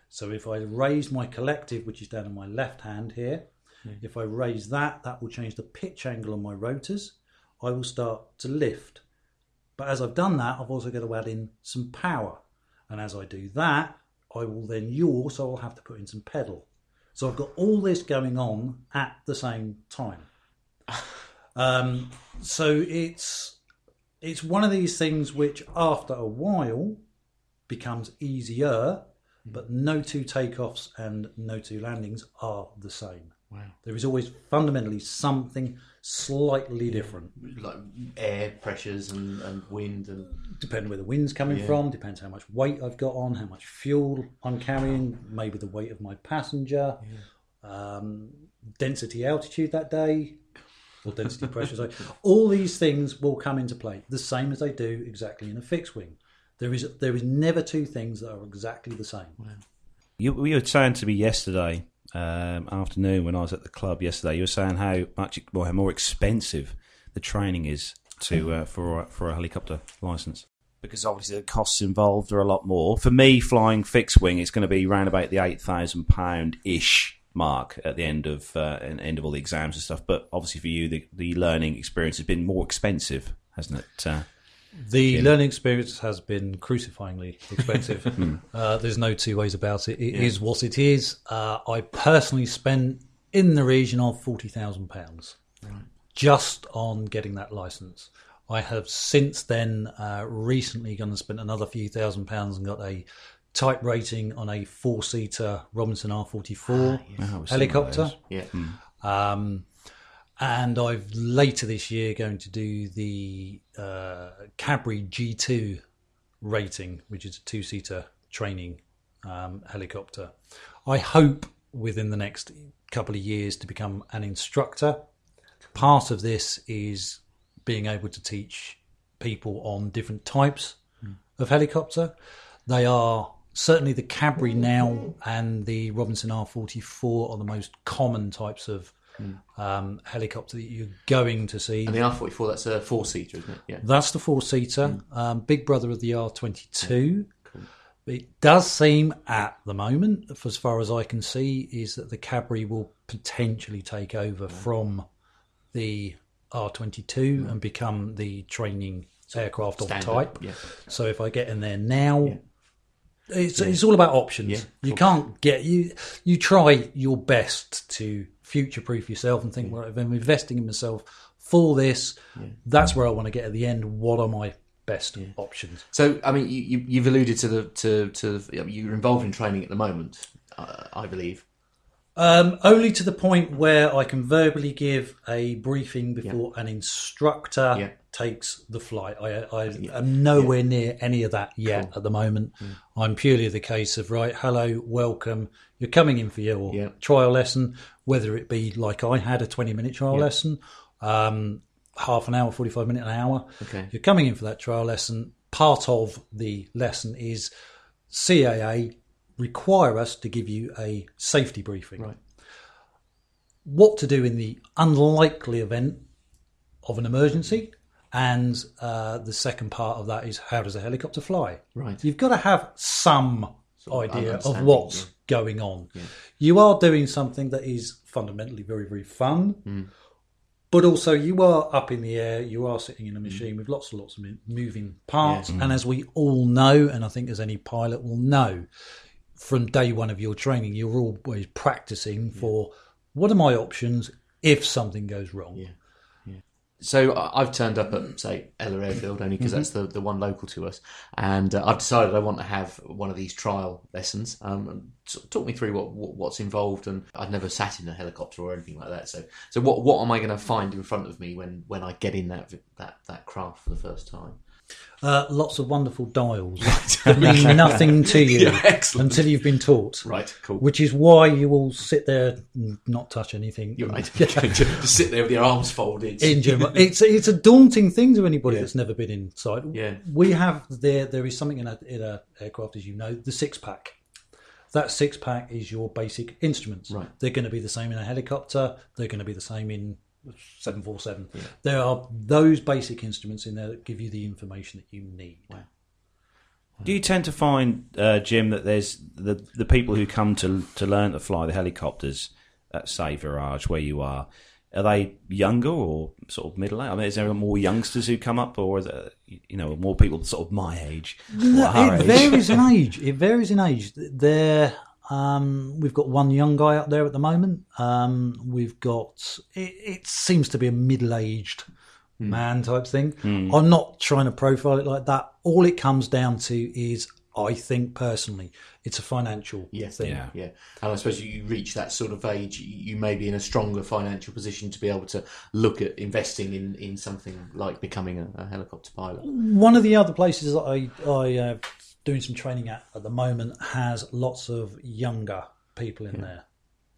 So if I raise my collective, which is down on my left hand here, yeah. if I raise that, that will change the pitch angle on my rotors. I will start to lift. But as I've done that, I've also got to add in some power. And as I do that, I will then yaw, so I'll have to put in some pedal. So I've got all this going on at the same time. Um, so it's it's one of these things which, after a while, becomes easier, but no two takeoffs and no two landings are the same. Wow. There is always fundamentally something slightly yeah. different. Like air pressures and, and wind. And... Depending where the wind's coming yeah. from, depends how much weight I've got on, how much fuel I'm carrying, maybe the weight of my passenger, yeah. um, density altitude that day, or density pressure. So all these things will come into play, the same as they do exactly in a fixed wing. There is there is never two things that are exactly the same. Wow. You, you were saying to me yesterday, Um, afternoon when I was at the club yesterday, you were saying how much well, how more expensive the training is to uh, for a, for a helicopter license, because obviously the costs involved are a lot more. For me, flying fixed wing, it's going to be round about the eight thousand pound ish mark at the end of uh, end of all the exams and stuff. But obviously for you, the, the learning experience has been more expensive, hasn't it? Uh, The learning experience has been crucifyingly expensive. mm. uh, there's no two ways about it. It yeah. is what it is. Uh, I personally spent in the region of forty thousand pounds right. just on getting that licence. I have since then uh, recently gone and spent another few thousand pounds and got a type rating on a four-seater Robinson R forty-four ah, yes. helicopter. Yeah. Mm. Um, And I've later this year going to do the uh, Cadbury G two rating, which is a two-seater training um, helicopter. I hope within the next couple of years to become an instructor. Part of this is being able to teach people on different types mm. of helicopter. They are certainly the Cadbury now and the Robinson R forty-four are the most common types of Mm. Um, helicopter that you're going to see. And the R forty-four, that's a four-seater, isn't it? Yeah, that's the four-seater. Mm. Um, big brother of the R twenty-two. Yeah. Cool. It does seem at the moment, as far as I can see, is that the Cadbury will potentially take over yeah. from the R twenty-two yeah. and become the training so aircraft of type. Yeah. So if I get in there now... Yeah. It's yeah. it's all about options. Yeah, you course. can't get you. You try your best to future-proof yourself and think, yeah. well, if I'm investing in myself for this, yeah. that's yeah. where I want to get at the end. What are my best yeah. options? So, I mean, you, you've alluded to the to to the, you're involved in training at the moment, uh, I believe. Um, only to the point where I can verbally give a briefing before yeah. an instructor yeah. takes the flight. I, I yeah. am nowhere yeah. near any of that yet cool. at the moment. Mm. I'm purely the case of, right, hello, welcome. You're coming in for your yeah. trial lesson, whether it be like I had a twenty-minute trial yeah. lesson, um, half an hour, forty-five minute, an hour. Okay. You're coming in for that trial lesson. Part of the lesson is C A A require us to give you a safety briefing. Right. What to do in the unlikely event of an emergency, and uh, the second part of that is how does a helicopter fly? Right. You've got to have some sort of idea of what's yeah. going on. Yeah. You are doing something that is fundamentally very, very fun, mm. but also you are up in the air, you are sitting in a machine mm. with lots and lots of moving parts, yeah. mm. and as we all know, and I think as any pilot will know, from day one of your training, you're always practicing yeah. for what are my options if something goes wrong. Yeah. Yeah. So I've turned up at, say, Ella Airfield only because mm-hmm. that's the, the one local to us, and uh, I've decided I want to have one of these trial lessons. Um, talk me through what, what what's involved, and I've never sat in a helicopter or anything like that. So so what what am I going to find in front of me when, when I get in that that that craft for the first time? Uh, lots of wonderful dials that mean nothing to you yeah, until you've been taught. Right, cool. Which is why you all sit there and not touch anything. You're right. Yeah. Just sit there with your arms folded. In German. It's, it's a daunting thing to anybody yeah. that's never been inside. Yeah. We have there, there is something in a, in a aircraft, as you know, the six-pack. That six-pack is your basic instruments. Right. They're going to be the same in a helicopter. They're going to be the same in... seven forty-seven. Yeah. There are those basic instruments in there that give you the information that you need. Wow. Do you tend to find, uh, Jim, that there's the the people who come to to learn to fly the helicopters at, say, Virage, where you are, are they younger or sort of middle age? I mean, is there more youngsters who come up, or is there, you know, more people sort of my age? No, it age? varies in age. It varies in age. There. Um, we've got one young guy up there at the moment. Um, we've got, it, it seems to be a middle-aged mm. man type thing. Mm. I'm not trying to profile it like that. All it comes down to is, I think personally, it's a financial yeah, thing. Yeah, yeah. And I suppose you reach that sort of age, you may be in a stronger financial position to be able to look at investing in, in something like becoming a, a helicopter pilot. One of the other places that I... I uh, doing some training at at the moment has lots of younger people in yeah. there.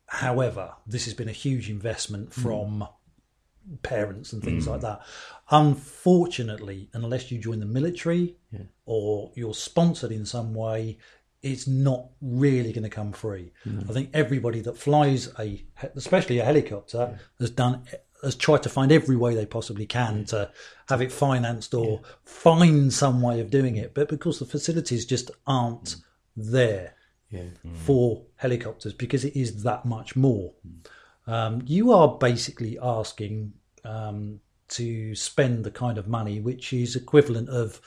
However, this has been a huge investment from mm. parents and things mm. like that. Unfortunately, unless you join the military yeah. or you're sponsored in some way, it's not really going to come free. Mm. I think everybody that flies a, especially a helicopter, yeah. has done has tried to find every way they possibly can to have it financed or yeah. find some way of doing it. But because the facilities just aren't mm. there yeah. mm. for helicopters, because it is that much more. Mm. Um, you are basically asking um, to spend the kind of money which is equivalent of,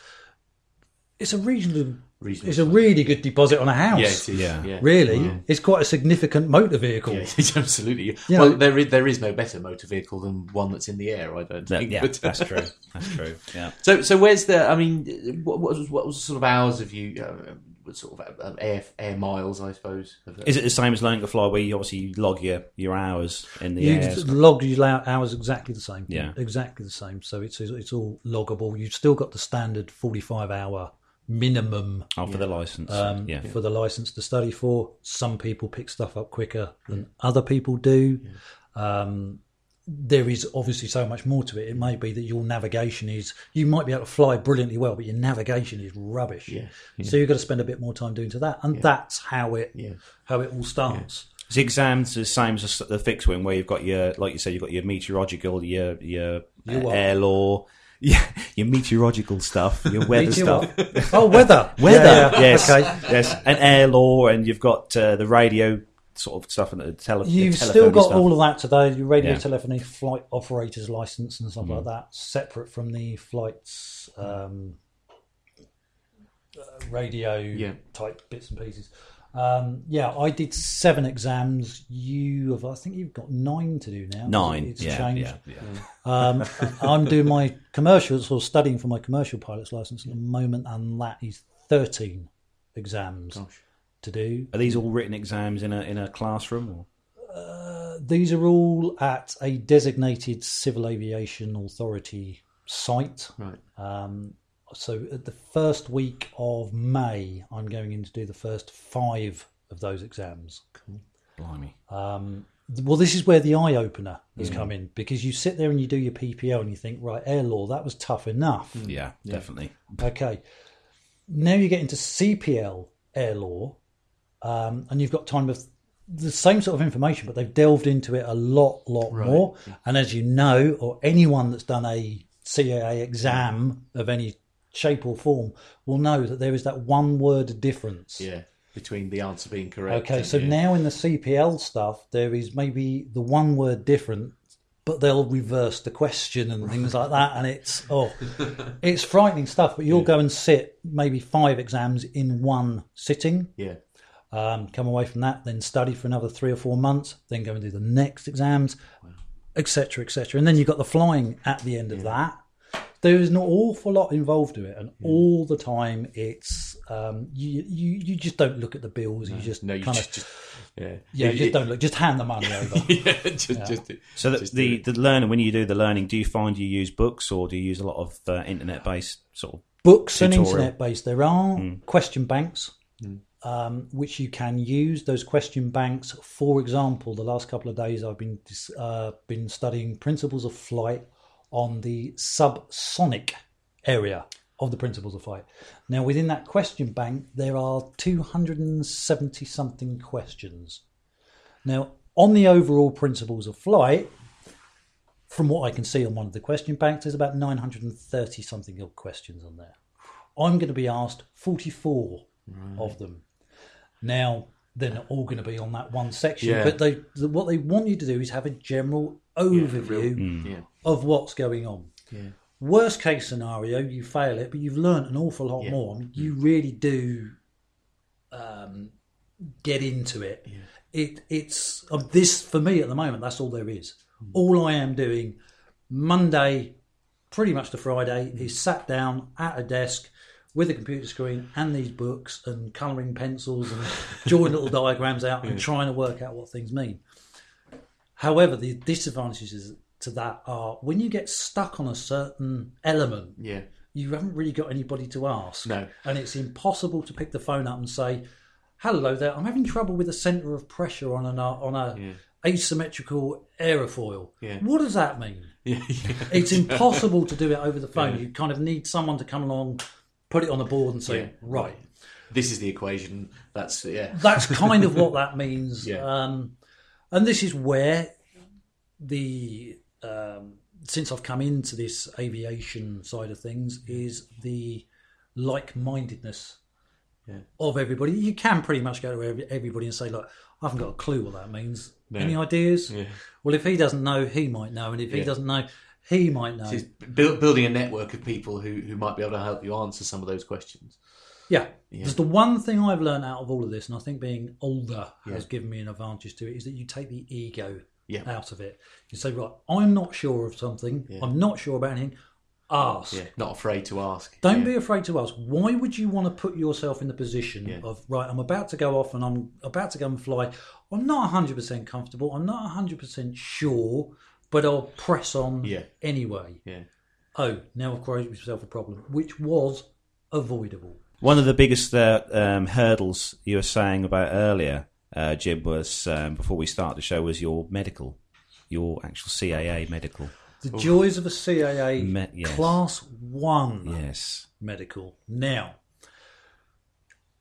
it's a reasonable, reasonable it's a really good deposit on a house. Yeah, it is. Yeah. Yeah. Really, yeah. It's quite a significant motor vehicle. Yeah, it's absolutely. You well, know, there is there is no better motor vehicle than one that's in the air. I don't think. Yeah, but, that's true. That's true. Yeah. So, so where's the? I mean, what what was, what was the sort of hours of you? Uh, what sort of air air miles? I suppose. Is it the same as learning to fly, where you obviously log your, your hours in the you air? You log your hours exactly the same. Yeah, exactly the same. So it's it's all loggable. You've still got the standard forty-five hour. Minimum oh, for yeah. the license, um, yeah. for the license to study for. Some people pick stuff up quicker than yeah. other people do. Yeah. Um, there is obviously so much more to it. It may be that your navigation is, you might be able to fly brilliantly well, but your navigation is rubbish. Yeah. Yeah. So you've got to spend a bit more time doing to that, and yeah. that's how it yeah. how it all starts. Yeah. The exams the same as the fixed wing, where you've got your, like you said, you've got your meteorological, your your you uh, air law. Yeah, your meteorological stuff, your weather stuff. Oh, weather. Weather, yeah, yeah. Yes. Okay. Yes, and air law, and you've got uh, the radio sort of stuff and the tele- You've the telephone still got stuff. All of that today, your radio yeah. telephony, flight operator's licence and stuff mm. like that, separate from the flights, um, uh, radio yeah. type bits and pieces. Um, yeah, I did seven exams. You have, I think you've got nine to do now. Nine, it's yeah, changed. Yeah, yeah. Um, I'm doing my commercial, sort of studying for my commercial pilot's license at the moment, and that is thirteen exams Gosh. To do. Are these all written exams in a in a classroom? Or? Uh, these are all at a designated civil aviation authority site. Right. Um, So at the first week of May, I'm going in to do the first five of those exams. Cool. Blimey. Um, well, this is where the eye-opener has mm. come in, because you sit there and you do your P P L and you think, right, air law, that was tough enough. Yeah, yeah. Definitely. Okay. Now you get into C P L air law, um, and you've got time with the same sort of information, but they've delved into it a lot, lot right. more. Yeah. And as you know, or anyone that's done a C A A exam of any shape or form will know that there is that one word difference yeah between the answer being correct. Okay, so yeah. now in the C P L stuff there is maybe the one word different, but they'll reverse the question and right. things like that, and it's oh it's frightening stuff. But you'll yeah. go and sit maybe five exams in one sitting, yeah um come away from that, then study for another three or four months, then go and do the next exams, etc, etc, and then you've got the flying at the end yeah. of that. There is an awful lot involved in it, and yeah. all the time it's um, you, you. You just don't look at the bills. No, you just no, you kind just, of just, yeah. yeah it, you just it, don't look. Just hand the money over. yeah, just, yeah. Just, so that just the the learning, when you do the learning, do you find you use books, or do you use a lot of uh, internet based sort of books tutorial. And internet-based. There are mm. question banks, mm. um, which you can use. Those question banks, for example, the last couple of days I've been uh, been studying principles of flight on the subsonic area of the principles of flight. Now, within that question bank, there are two hundred seventy-something questions. Now, on the overall principles of flight, from what I can see on one of the question banks, there's about nine hundred thirty-something odd questions on there. I'm going to be asked forty-four right. of them. Now, they're not all going to be on that one section, yeah. but they, what they want you to do is have a general overview yeah, real, of what's going on. Yeah. Worst case scenario, you fail it, but you've learned an awful lot yeah. more. I mean, you really do um, get into it. Yeah. It it's uh, this for me at the moment. That's all there is. Mm. All I am doing Monday, pretty much to Friday, is sat down at a desk with a computer screen and these books and colouring pencils and drawing little diagrams out and yeah. trying to work out what things mean. However, the disadvantages to that are when you get stuck on a certain element, yeah. you haven't really got anybody to ask. No. And it's impossible to pick the phone up and say, hello there, I'm having trouble with the centre of pressure on an on a yeah. asymmetrical aerofoil. Yeah. What does that mean? Yeah, yeah. It's impossible to do it over the phone. Yeah. You kind of need someone to come along, put it on the board and say, yeah. right. This is the equation. That's, yeah. That's kind of what that means. Yeah. Um, and this is where the... Um, since I've come into this aviation side of things, is the like-mindedness yeah. of everybody. You can pretty much go to everybody and say, look, I haven't got a clue what that means. No. Any ideas? Yeah. Well, if he doesn't know, he might know. And if yeah. he doesn't know, he might know. So it's build, building a network of people who, who might be able to help you answer some of those questions. Yeah. yeah. Because the one thing I've learned out of all of this, and I think being older yeah. has given me an advantage to it, is that you take the ego Yeah. out of it. You say, right, I'm not sure of something. Yeah. I'm not sure about anything. Ask. Yeah. Not afraid to ask. Don't yeah. be afraid to ask. Why would you want to put yourself in the position yeah. of, right, I'm about to go off and I'm about to go and fly. I'm not one hundred percent comfortable. I'm not one hundred percent sure, but I'll press on yeah. anyway. Yeah. Oh, now I've created myself a problem, which was avoidable. One of the biggest uh, um, hurdles you were saying about earlier, Uh, Jim, was um, before we start the show, was your medical, your actual C A A medical. The Ooh. Joys of a C A A Me- yes. Class one yes. medical. Now,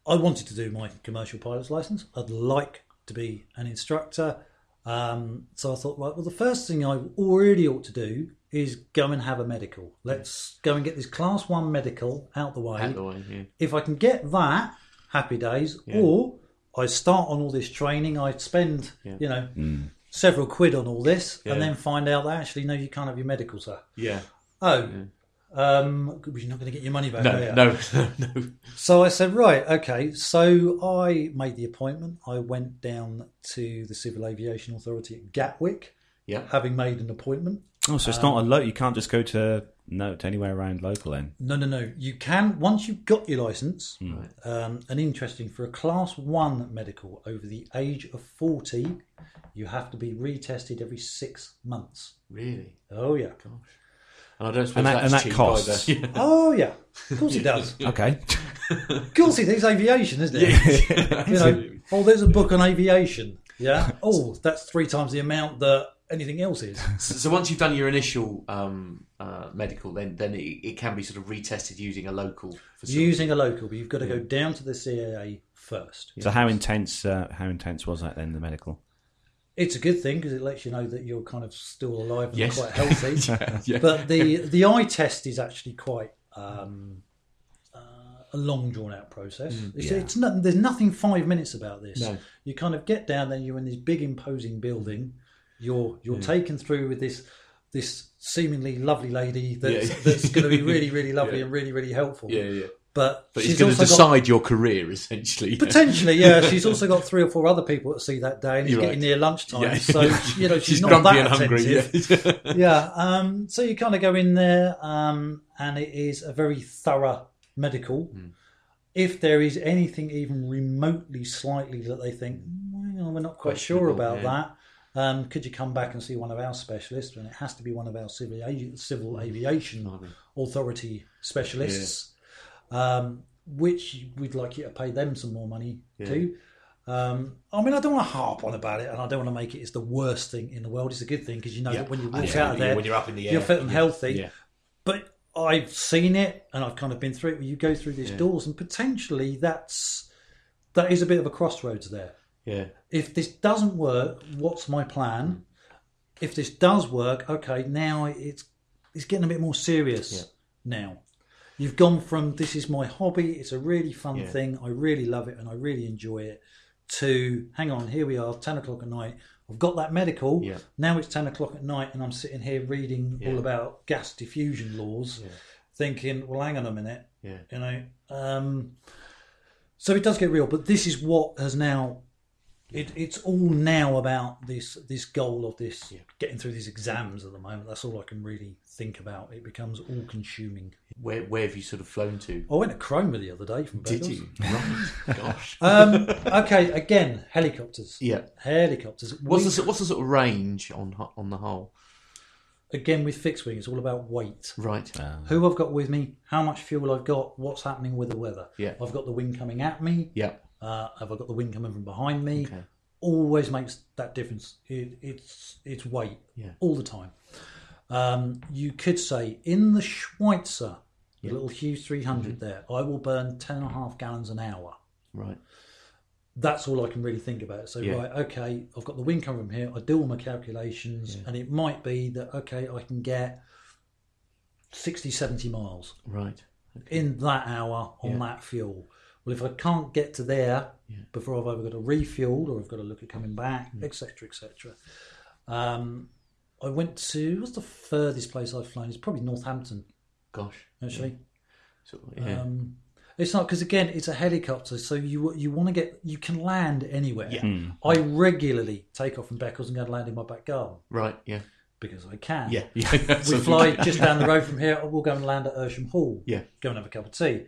I wanted to do my commercial pilot's licence. I'd like to be an instructor. Um, so I thought, right, well, the first thing I already ought to do is go and have a medical. Let's go and get this class one medical out the way. Out the way yeah. If I can get that, happy days, yeah. or... I start on all this training. I spend, yeah. you know, mm. several quid on all this, yeah. and then find out that actually, no, you can't have your medical, sir. Yeah. Oh, yeah. Um, you're not going to get your money back. No, are no, no. So I said, right, okay. So I made the appointment. I went down to the Civil Aviation Authority at Gatwick. Yeah. Having made an appointment. Oh, so it's um, not a local. You can't just go to no to anywhere around local then. No, no, no. You can once you've got your license. Mm. Um, and interesting for a class one medical over the age of forty, you have to be retested every six months. Really? Oh yeah. Gosh. And I don't suppose and that, that's and that cheap costs. Either. Yeah. Oh yeah. Of course it does. Okay. Of course it is aviation, isn't it? Yeah. You know, oh, there's a book on aviation. Yeah. Oh, that's three times the amount that anything else is. So once you've done your initial um, uh, medical, then then it, it can be sort of retested using a local facility. Using a local, but you've got to yeah. go down to the C A A first. So yes. how intense? Uh, how intense was that then? The medical. It's a good thing because it lets you know that you're kind of still alive and yes. quite healthy. yeah, yeah. But the the eye test is actually quite um, uh, a long drawn out process. Mm, it's, yeah. it's not, there's nothing five minutes about this. No. You kind of get down there. You're in this big imposing building. You're you're yeah. taken through with this this seemingly lovely lady that's, yeah. that's going to be really really lovely yeah. and really really helpful. Yeah, yeah. But, but she's going to decide got, your career essentially. Potentially, yeah. She's also got three or four other people to see that day, and it's getting right. near lunchtime, yeah. so you know she's, she's not grumpy that and attentive. Hungry. Yeah. yeah. Um, so you kind of go in there, um, and it is a very thorough medical. Mm. If there is anything even remotely slightly that they think, well, we're not quite sure about yeah. that. Um, could you come back and see one of our specialists? And it has to be one of our civil, civil aviation authority specialists. um, which we'd like you to pay them some more money yeah. to. Um, I mean, I don't want to harp on about it, and I don't want to make it it's the worst thing in the world. It's a good thing because you know yeah. that when you walk yeah, out of there, when you're up in the air, you're fit and yeah. healthy. Yeah. But I've seen it, and I've kind of been through it. Where you go through these yeah. doors, and potentially that's that is a bit of a crossroads there. Yeah. If this doesn't work, what's my plan? If this does work, okay, now it's it's getting a bit more serious. Yeah. Now, you've gone from this is my hobby. It's a really fun yeah. thing. I really love it, and I really enjoy it. To hang on, here we are, ten o'clock at night. I've got that medical. Yeah. Now it's ten o'clock at night, and I'm sitting here reading yeah. all about gas diffusion laws, yeah. thinking, "Well, hang on a minute." Yeah. You know. Um, so it does get real, but this is what has now. Yeah. It, it's all now about this this goal of this yeah. getting through these exams at the moment. That's all I can really think about. It becomes all consuming. Where where have you sort of flown to? I went to Cromer the other day from Did Bagels. You? Right. Gosh. Um, okay. Again, helicopters. Yeah. Helicopters. What's we, the what's the sort of range on on the whole? Again, with fixed wing, it's all about weight. Right. Um, Who I've got with me, how much fuel I've got, what's happening with the weather. Yeah. I've got the wind coming at me. Yeah. Uh, have I got the wind coming from behind me? Okay. Always makes that difference. It, it's it's weight yeah. all the time. Um, you could say in the Schweitzer, the yep. little Hughes three hundred mm-hmm. there, I will burn ten and a half gallons an hour. Right. That's all I can really think about. So, yeah. right, okay, I've got the wind coming from here. I do all my calculations, yeah. and it might be that, okay, I can get sixty, seventy miles. Right. Okay. In that hour on yeah. that fuel. Well, if I can't get to there yeah. before I've either got to refuel or I've got to look at coming back, et cetera, et cetera. Um, I went to, what's the furthest place I've flown? It's probably Northampton. Gosh. Actually. Yeah. So, yeah. Um, it's not, because again, it's a helicopter, so you you want to get, you can land anywhere. Yeah. Mm. I regularly take off from Beccles and go to land in my back garden. Right, yeah. Because I can. Yeah. yeah. We fly just down the road from here, we'll go and land at Ersham Hall. Yeah. Go and have a cup of tea.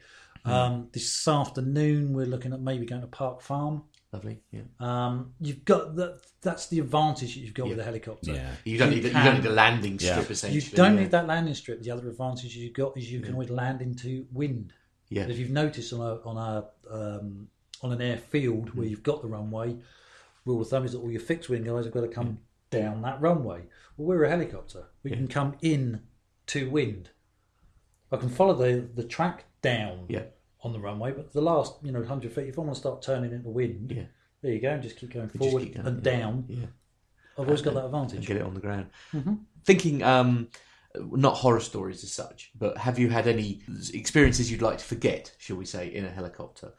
Um, this afternoon we're looking at maybe going to Park Farm. Lovely. Yeah. Um, you've got that. That's the advantage that you've got yeah. with a helicopter. Yeah. You don't you need. Can, you don't need a landing strip. Yeah. Essentially, you don't yeah. need that landing strip. The other advantage you've got is you can yeah. always land into wind. Yeah. If you've noticed on a on a um, on an airfield mm. where you've got the runway, rule of thumb is that all your fixed wing guys have got to come yeah. down that runway. Well, we're a helicopter. We yeah. can come in to wind. I can follow the the track down yeah. on the runway, but the last you know one hundred feet, if I want to start turning in the wind, yeah. there you go, and just keep going forward just keep going, and yeah. down. Yeah. I've always and, got that advantage. And get it on the ground. Mm-hmm. Thinking, um, not horror stories as such, but have you had any experiences you'd like to forget, shall we say, in a helicopter?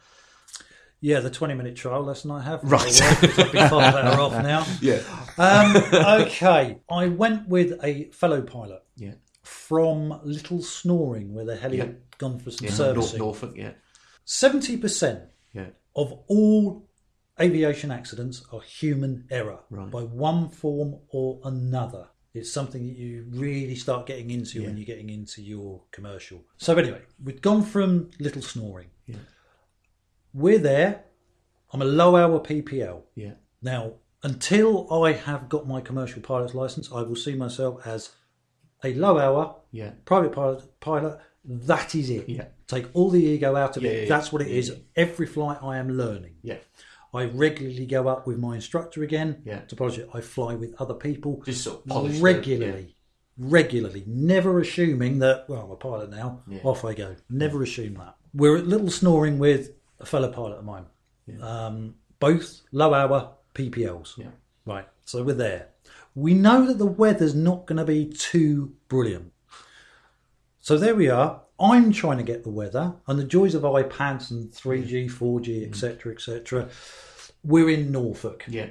Yeah, the twenty-minute trial lesson I have. Right. I've been five hours off now. Yeah. Um, okay, I went with a fellow pilot. Yeah. From Little Snoring, where the heli yeah. had gone for some yeah. servicing. North Norfolk, yeah. seventy percent yeah. of all aviation accidents are human error right. by one form or another. It's something that you really start getting into yeah. when you're getting into your commercial. So anyway, we'd gone from Little Snoring. Yeah. We're there. I'm a low-hour P P L. Yeah. Now, until I have got my commercial pilot's licence, I will see myself as a low hour, yeah. private pilot, pilot, that is it. Yeah. Take all the ego out of yeah, it. Yeah, That's what it yeah, is. Yeah. Every flight I am learning. Yeah. I regularly go up with my instructor again yeah. to polish it. I fly with other people. Just sort of polish regularly. Yeah. Regularly. Never assuming that, well, I'm a pilot now. Yeah. Off I go. Never yeah. assume that. We're at Little Snoring with a fellow pilot of mine. Yeah. Um, both low hour P P Ls. Yeah. Right. So we're there. We know that the weather's not going to be too brilliant. So there we are. I'm trying to get the weather and the joys of iPads and three G, four G, et cetera, et cetera. We're in Norfolk. Yeah.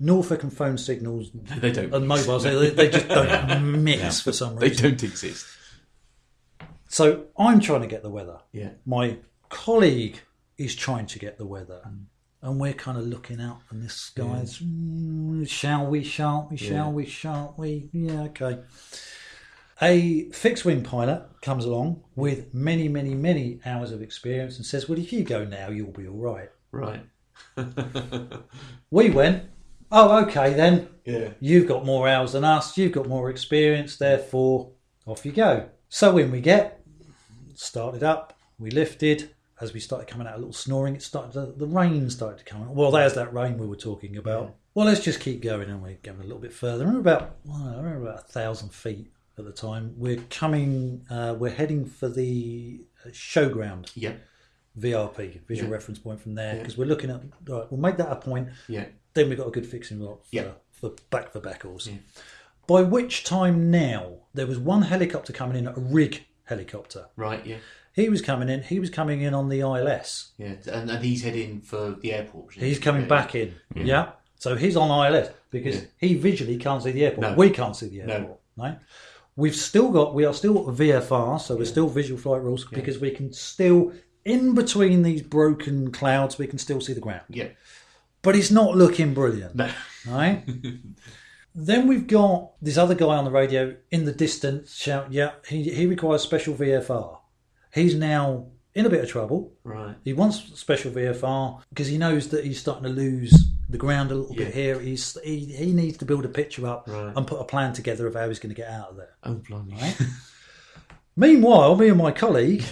Norfolk and phone signals they don't and mobiles, they, they just don't mix no, for some reason. They don't exist. So I'm trying to get the weather. Yeah. My colleague is trying to get the weather. Mm. And we're kind of looking out from this sky. Yeah. Mm, shall we, shan't we, shall yeah. we, shan't we? Yeah, okay. A fixed-wing pilot comes along with many, many, many hours of experience and says, well, if you go now, you'll be all right. Right. We went, oh, okay then. Yeah. You've got more hours than us. You've got more experience. Therefore, off you go. So when we get started up, We lifted. As we started coming out, a little snoring, it started. The, the rain started to come out. Well, there's that rain we were talking about. Yeah. Well, let's just keep going, and we're going a little bit further. We're about, well, we're about a thousand feet at the time. We're coming. Uh, we're heading for the showground. Yeah. V R P, visual yeah. reference point from there, because yeah. we're looking at. Right, we'll make that a point. Yeah. Then we've got a good fixing lot for, yeah. for back for backholes. Yeah. By which time now there was one helicopter coming in, a rig helicopter. Right. Yeah. He was coming in. He was coming in on the I L S. Yeah, and, and he's heading for the airport. He's coming yeah. back in. Yeah. yeah, so he's on I L S because yeah. he visually can't see the airport. No. We can't see the airport. No. no, we've still got. We are still V F R, so yeah. we're still visual flight rules yeah. because we can still, in between these broken clouds, we can still see the ground. Yeah, but it's not looking brilliant. No, right. Then we've got this other guy on the radio in the distance shouting, "Yeah, he he requires special V F R." He's now in a bit of trouble. Right. He wants special V F R because he knows that he's starting to lose the ground a little yeah. bit here. He's he, he needs to build a picture up right. and put a plan together of how he's going to get out of there. Oh, blimey. Right? Meanwhile, me and my colleague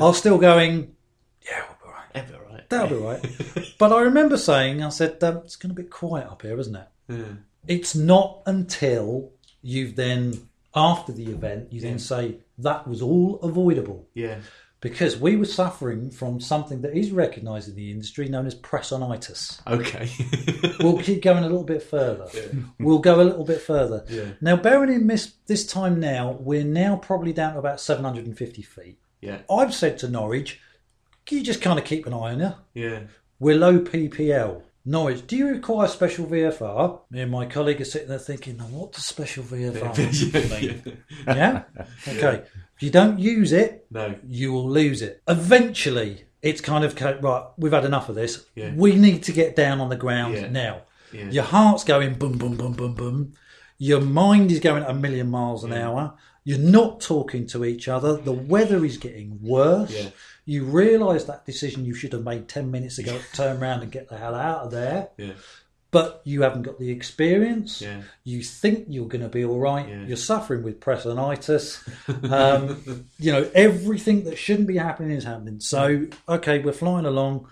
are still going, yeah, we'll be right. That'll be right. That'll be right. But I remember saying, I said, um, it's going to be quiet up here, isn't it? Yeah. It's not until you've then... After the event, you yeah. then say, that was all avoidable. Yeah. Because we were suffering from something that is recognised in the industry known as pressonitis. Okay. We'll keep going a little bit further. Yeah. We'll go a little bit further. Yeah. Now, bearing in mind this time now, we're now probably down to about seven hundred fifty feet. Yeah. I've said to Norwich, can you just kind of keep an eye on her? Yeah. We're low P P L. Norwich, do you require special V F R? Me and my colleague are sitting there thinking, oh, what does special V F R mean? yeah? Okay. If you don't use it, no, you will lose it. Eventually, it's kind of, right, we've had enough of this. Yeah. We need to get down on the ground yeah. now. Yeah. Your heart's going boom, boom, boom, boom, boom. Your mind is going a million miles an yeah. hour. You're not talking to each other. The weather is getting worse. Yeah. You realise that decision you should have made ten minutes ago, turn around and get the hell out of there. Yeah. But you haven't got the experience. Yeah. You think you're going to be all right. Yeah. You're suffering with pressonitis. Um, you know, everything that shouldn't be happening is happening. So, okay, we're flying along,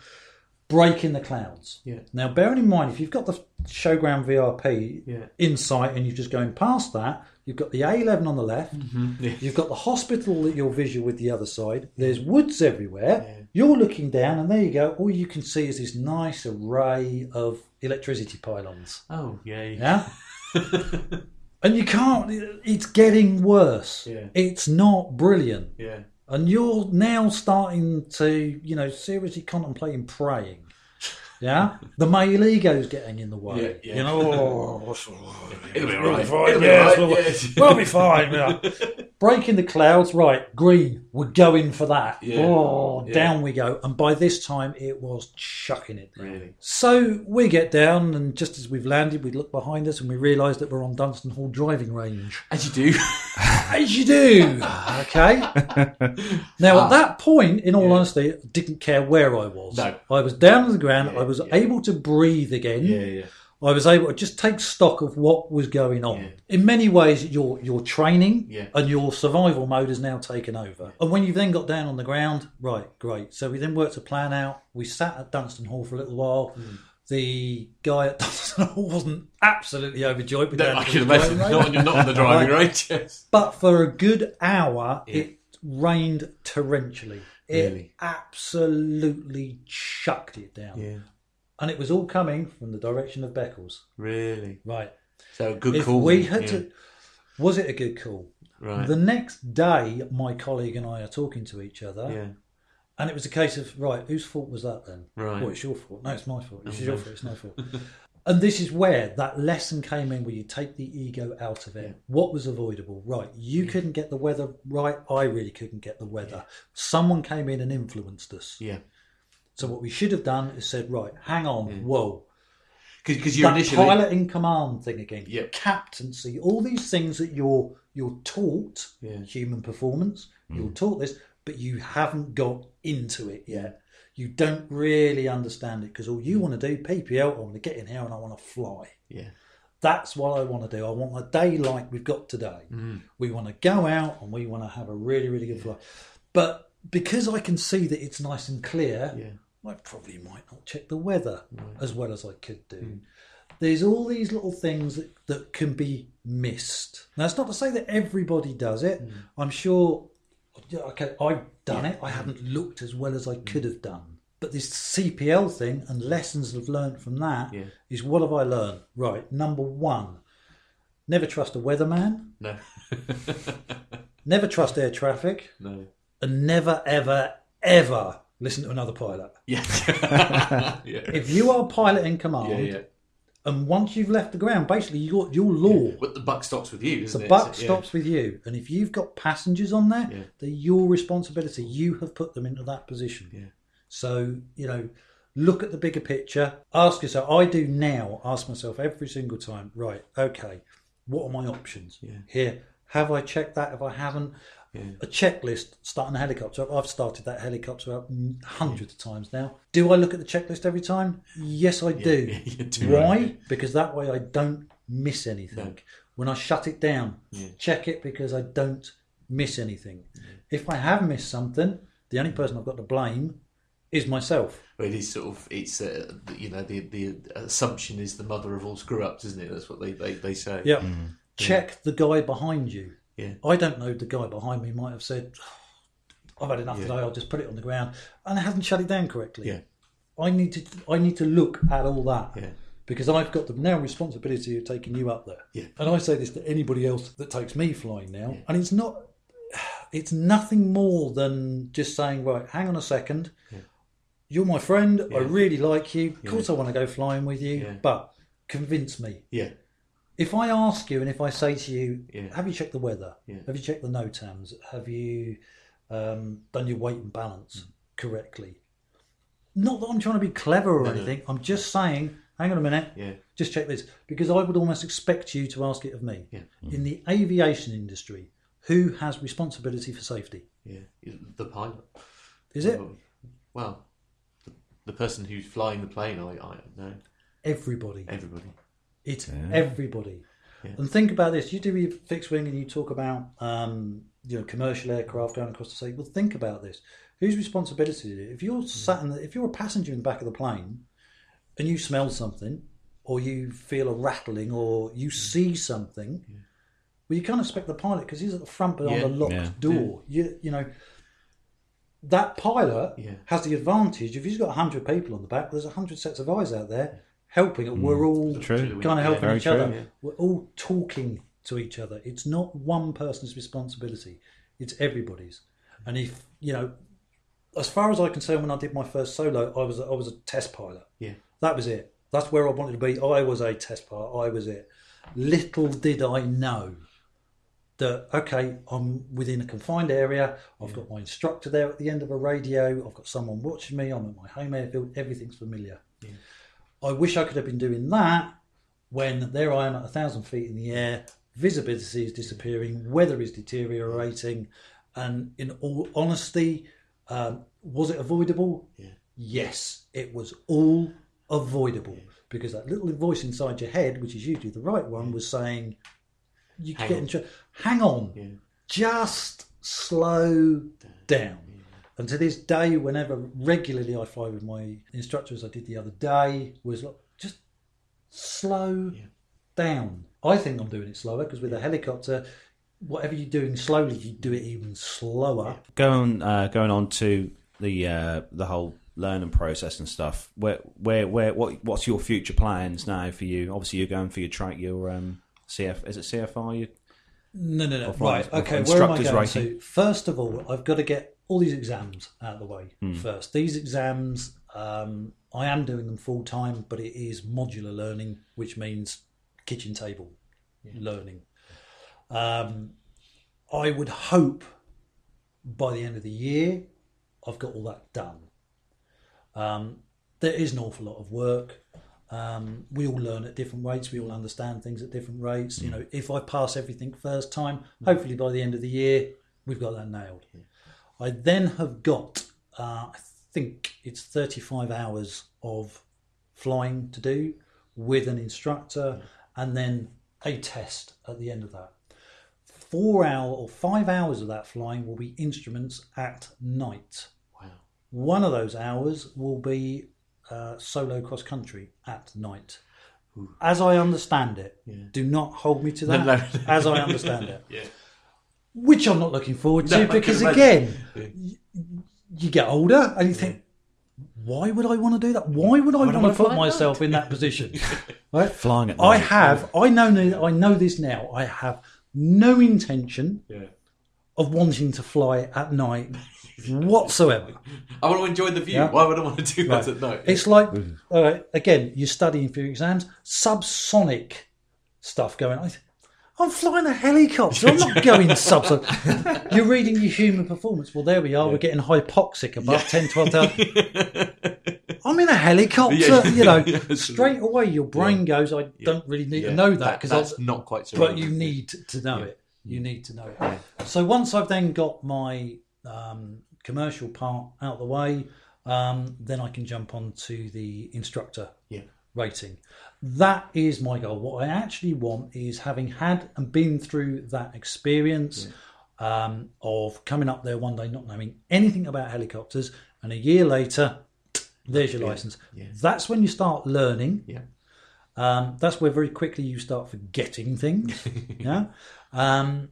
breaking the clouds. Yeah. Now, bearing in mind, if you've got the showground V R P yeah. in sight and you're just going past that, you've got the A eleven on the left. Mm-hmm. yeah. You've got the hospital that you're visual with the other side. There's woods everywhere. Yeah. You're looking down, and there you go. All you can see is this nice array of electricity pylons. Oh, yay. Yeah? And you can't... It's getting worse. Yeah. It's not brilliant. Yeah. And you're now starting to, you know, seriously contemplating praying. Yeah, the male ego's getting in the way. Yeah, yeah. You know, oh, it'll be all right. Fine. Yes, right. We'll, yes. we'll be fine. Yeah. Breaking the clouds, right? Green, we're going for that. Yeah. Oh, yeah. Down we go. And by this time, it was chucking it. Really. So we get down, and just as we've landed, we look behind us, and we realise that we're on Dunstan Hall driving range. As you do, as you do. Okay. Now ah. at that point, in all yeah. honesty, I didn't care where I was. No, I was down on the ground. Yeah. I was I was yeah. able to breathe again. Yeah, yeah. I was able to just take stock of what was going on. Yeah. In many ways, your your training yeah. and your survival mode has now taken over. Yeah. And when you've then got down on the ground, right, great. So we then worked a plan out. We sat at Dunstan Hall for a little while. Mm. The guy at Dunstan Hall wasn't absolutely overjoyed. With no, I can imagine. Not, you're not on the driving right. range. Yes. But for a good hour, yeah. it rained torrentially. It really? absolutely chucked it down. Yeah. And it was all coming from the direction of Beccles. Really? Right. So, good if call. We had yeah. to, was it a good call? Right. The next day, my colleague and I are talking to each other. Yeah. And it was a case of, right, whose fault was that then? Right. Well, it's your fault. No, it's my fault. It's okay. your fault. It's my fault. And this is where that lesson came in, where you take the ego out of it. Yeah. What was avoidable? Right. You yeah. couldn't get the weather right. I really couldn't get the weather. Yeah. Someone came in and influenced us. Yeah. So what we should have done is said, right, hang on, yeah. whoa. Because you're initially... pilot in command thing again, yep. captaincy, all these things that you're you're taught, yeah. human performance, mm. you're taught this, but you haven't got into it yet. You don't really understand it because all you mm. want to do, P P L, I want to get in here and I want to fly. Yeah. That's what I want to do. I want a day like we've got today. Mm. We want to go out and we want to have a really, really good flight. But because I can see that it's nice and clear, yeah. I probably might not check the weather right. as well as I could do. Mm. There's all these little things that, that can be missed. Now, it's not to say that everybody does it. Mm. I'm sure, okay, I've done yeah. it. I haven't looked as well as I mm. could have done. But this C P L thing and lessons I've learned from that yeah. is what have I learned? Right, number one, never trust a weatherman. No. Never trust air traffic. No. And never, ever, ever listen to another pilot. Yeah. yeah. If you are pilot in command... Yeah, yeah. And once you've left the ground, basically you're, you're law. Yeah. But the buck stops with you, doesn't it? The buck stops yeah. with you. And if you've got passengers on there, yeah. they're your responsibility. You have put them into that position. Yeah. So, you know, look at the bigger picture. Ask yourself, I do now ask myself every single time, right, okay, what are my options? Yeah. Here, have I checked that? If I haven't, yeah. a checklist, starting a helicopter. I've started that helicopter up hundreds yeah. of times now. Do I look at the checklist every time? Yes, I yeah. do. You do. Why? Right. Because that way I don't miss anything. No. When I shut it down, yeah. check it because I don't miss anything. Yeah. If I have missed something, the only person I've got to blame is myself. Well, it is sort of, it's, uh, you know, the, the assumption is the mother of all screw-ups, isn't it? That's what they, they, they say. Yeah. Mm. Check yeah. the guy behind you. Yeah. I don't know, the guy behind me might have said, oh, I've had enough yeah. today, I'll just put it on the ground. And I haven't shut it down correctly. Yeah. I need to I need to look at all that. Yeah. Because I've got the now responsibility of taking you up there. Yeah. And I say this to anybody else that takes me flying now. Yeah. And it's not it's nothing more than just saying, right, hang on a second. Yeah. You're my friend, yeah. I really like you. Of course yeah. I want to go flying with you, yeah. but convince me. Yeah. If I ask you and if I say to you, yeah. have you checked the weather? Yeah. Have you checked the NOTAMs? Have you um, done your weight and balance mm. correctly? Not that I'm trying to be clever or no, anything. No. I'm just saying, hang on a minute, yeah. just check this. Because I would almost expect you to ask it of me. Yeah. Mm. In the aviation industry, who has responsibility for safety? Yeah, the pilot. Is it? Well, the person who's flying the plane, I, I know. Everybody. Everybody. It's yeah. everybody. Yeah. And think about this. You do your fixed wing and you talk about um, you know, commercial aircraft going across the sea. Well, think about this. Whose responsibility is it? If you're, sat in the, if you're a passenger in the back of the plane and you smell something or you feel a rattling or you yeah. see something, yeah. well, you can't expect the pilot because he's at the front behind yeah. a locked yeah. door. Yeah. You, you know, that pilot yeah. has the advantage. If he's got one hundred people on the back, there's one hundred sets of eyes out there. Helping, mm. we're all true. kind of helping yeah, each true, other. Yeah. We're all talking to each other. It's not one person's responsibility; it's everybody's. And if you know, as far as I can say, when I did my first solo, I was I was a test pilot. Yeah, that was it. That's where I wanted to be. I was a test pilot. I was it. Little did I know that okay, I'm within a confined area. I've yeah. got my instructor there at the end of a radio. I've got someone watching me. I'm at my home airfield. Everything's familiar. Yeah. I wish I could have been doing that when there I am at a thousand feet in the air, visibility is disappearing, weather is deteriorating, and in all honesty, um, was it avoidable? Yeah. Yes, it was all avoidable yeah. because that little voice inside your head, which is usually the right one, was saying, "You hang get in trouble. Hang on, yeah. just slow down." Yeah. And to this day, whenever regularly I fly with my instructor, as I did the other day, was like, just slow yeah. down. I think I'm doing it slower because with a helicopter, whatever you're doing slowly, you do it even slower. Yeah. Going uh, going on to the uh, the whole learning process and stuff. Where where where what what's your future plans now for you? Obviously, you're going for your track, your um, C F. Is it C F R? You no no no. Right. Right. Okay. Where am I going rating? To? First of all, I've got to get all these exams out of the way mm. first. These exams, um, I am doing them full time, but it is modular learning, which means kitchen table yeah. learning. Um, I would hope by the end of the year, I've got all that done. Um, there is an awful lot of work. Um, we all learn at different rates. We all understand things at different rates. Mm. You know, if I pass everything first time, hopefully by the end of the year, we've got that nailed. Yeah. I then have got, uh, I think it's thirty-five hours of flying to do with an instructor and then a test at the end of that. four hour or five hours of that flying will be instruments at night. Wow. One of those hours will be uh, solo cross country at night. Ooh. As I understand it. Yeah. Do not hold me to that. No, no. As I understand it. Yeah. Which I'm not looking forward to, no, because again, yeah. you, you get older and you think, why would I want to do that? Why would I why want to put myself out? in that position? Right? Flying at night. I have, I know, I know this now. I have no intention yeah. of wanting to fly at night whatsoever. I want to enjoy the view. Yeah. Why would I want to do that right. at night? It's like, uh, again, you're studying for your exams, subsonic stuff going on. I'm flying a helicopter. I'm not going subsonic. You're reading your human performance. Well, there we are. Yeah. We're getting hypoxic above yeah. ten, twelve thousand. I'm in a helicopter. Yeah. You know, yeah, straight away your brain yeah. goes, I yeah. don't really need yeah. to know that. Because that, that's not quite so. But right. you need to know yeah. it. You need to know it. Yeah. So once I've then got my um, commercial part out of the way, um, then I can jump on to the instructor. Yeah. rating. That is my goal. What I actually want is, having had and been through that experience yeah. um, of coming up there one day not knowing anything about helicopters, and a year later there's your yeah. license. Yeah. That's when you start learning. Yeah. Um, that's where very quickly you start forgetting things. yeah. Um,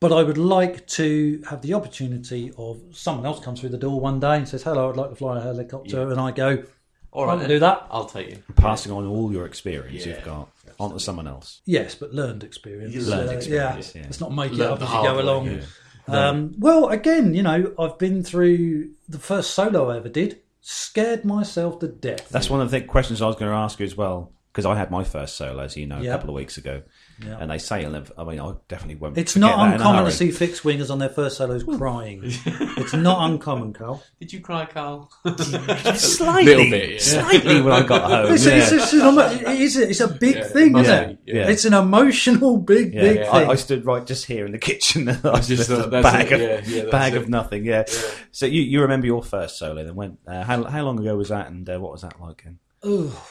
but I would like to have the opportunity of someone else comes through the door one day and says, hello, I'd like to fly a helicopter. Yeah. And I go, all right, I'll do that. I'll take you. Passing on all your experience yeah, you've got absolutely. onto someone else. Yes, but learned experience. You learned uh, experience. Yeah. yeah, it's not make learned it up as you go along. Way, yeah. um, well, again, you know, I've been through the first solo I ever did. Scared myself to death. That's one of the questions I was going to ask you as well, because I had my first solo, as you know, yep. a couple of weeks ago, yep. and they say, I mean, I definitely won't. It's not uncommon to see fixed wingers on their first solos crying. It's not uncommon, Carl. Did you cry, Carl? Slightly, little bit, yeah. slightly when I got home. It's, yeah. it's, it's, it's, it's a big yeah, thing, isn't it? Yeah. Yeah. It's an emotional big, yeah, big yeah. thing. I, I stood right just here in the kitchen. I was just a bag it. of yeah, yeah, bag it. of nothing. Yeah. yeah. So you, you remember your first solo? Then when? Uh, how how long ago was that? And uh, what was that like? Oh.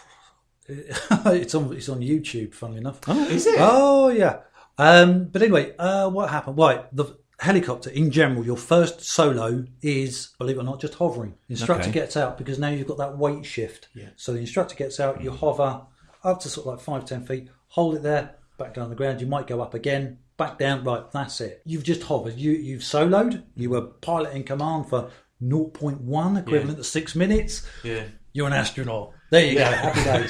it's on it's on YouTube, funnily enough. Oh, is it? Oh, yeah. Um, but anyway, uh, what happened? Right, the helicopter in general, your first solo is, believe it or not, just hovering. The instructor okay. gets out, because now you've got that weight shift. Yeah. So the instructor gets out, you mm. hover up to sort of like five, ten feet, hold it there, back down on the ground. You might go up again, back down. Right, that's it. You've just hovered. You you've soloed. You were pilot in command for zero point one equivalent yeah. to six minutes. Yeah. You're an astronaut. There you yeah. go. Happy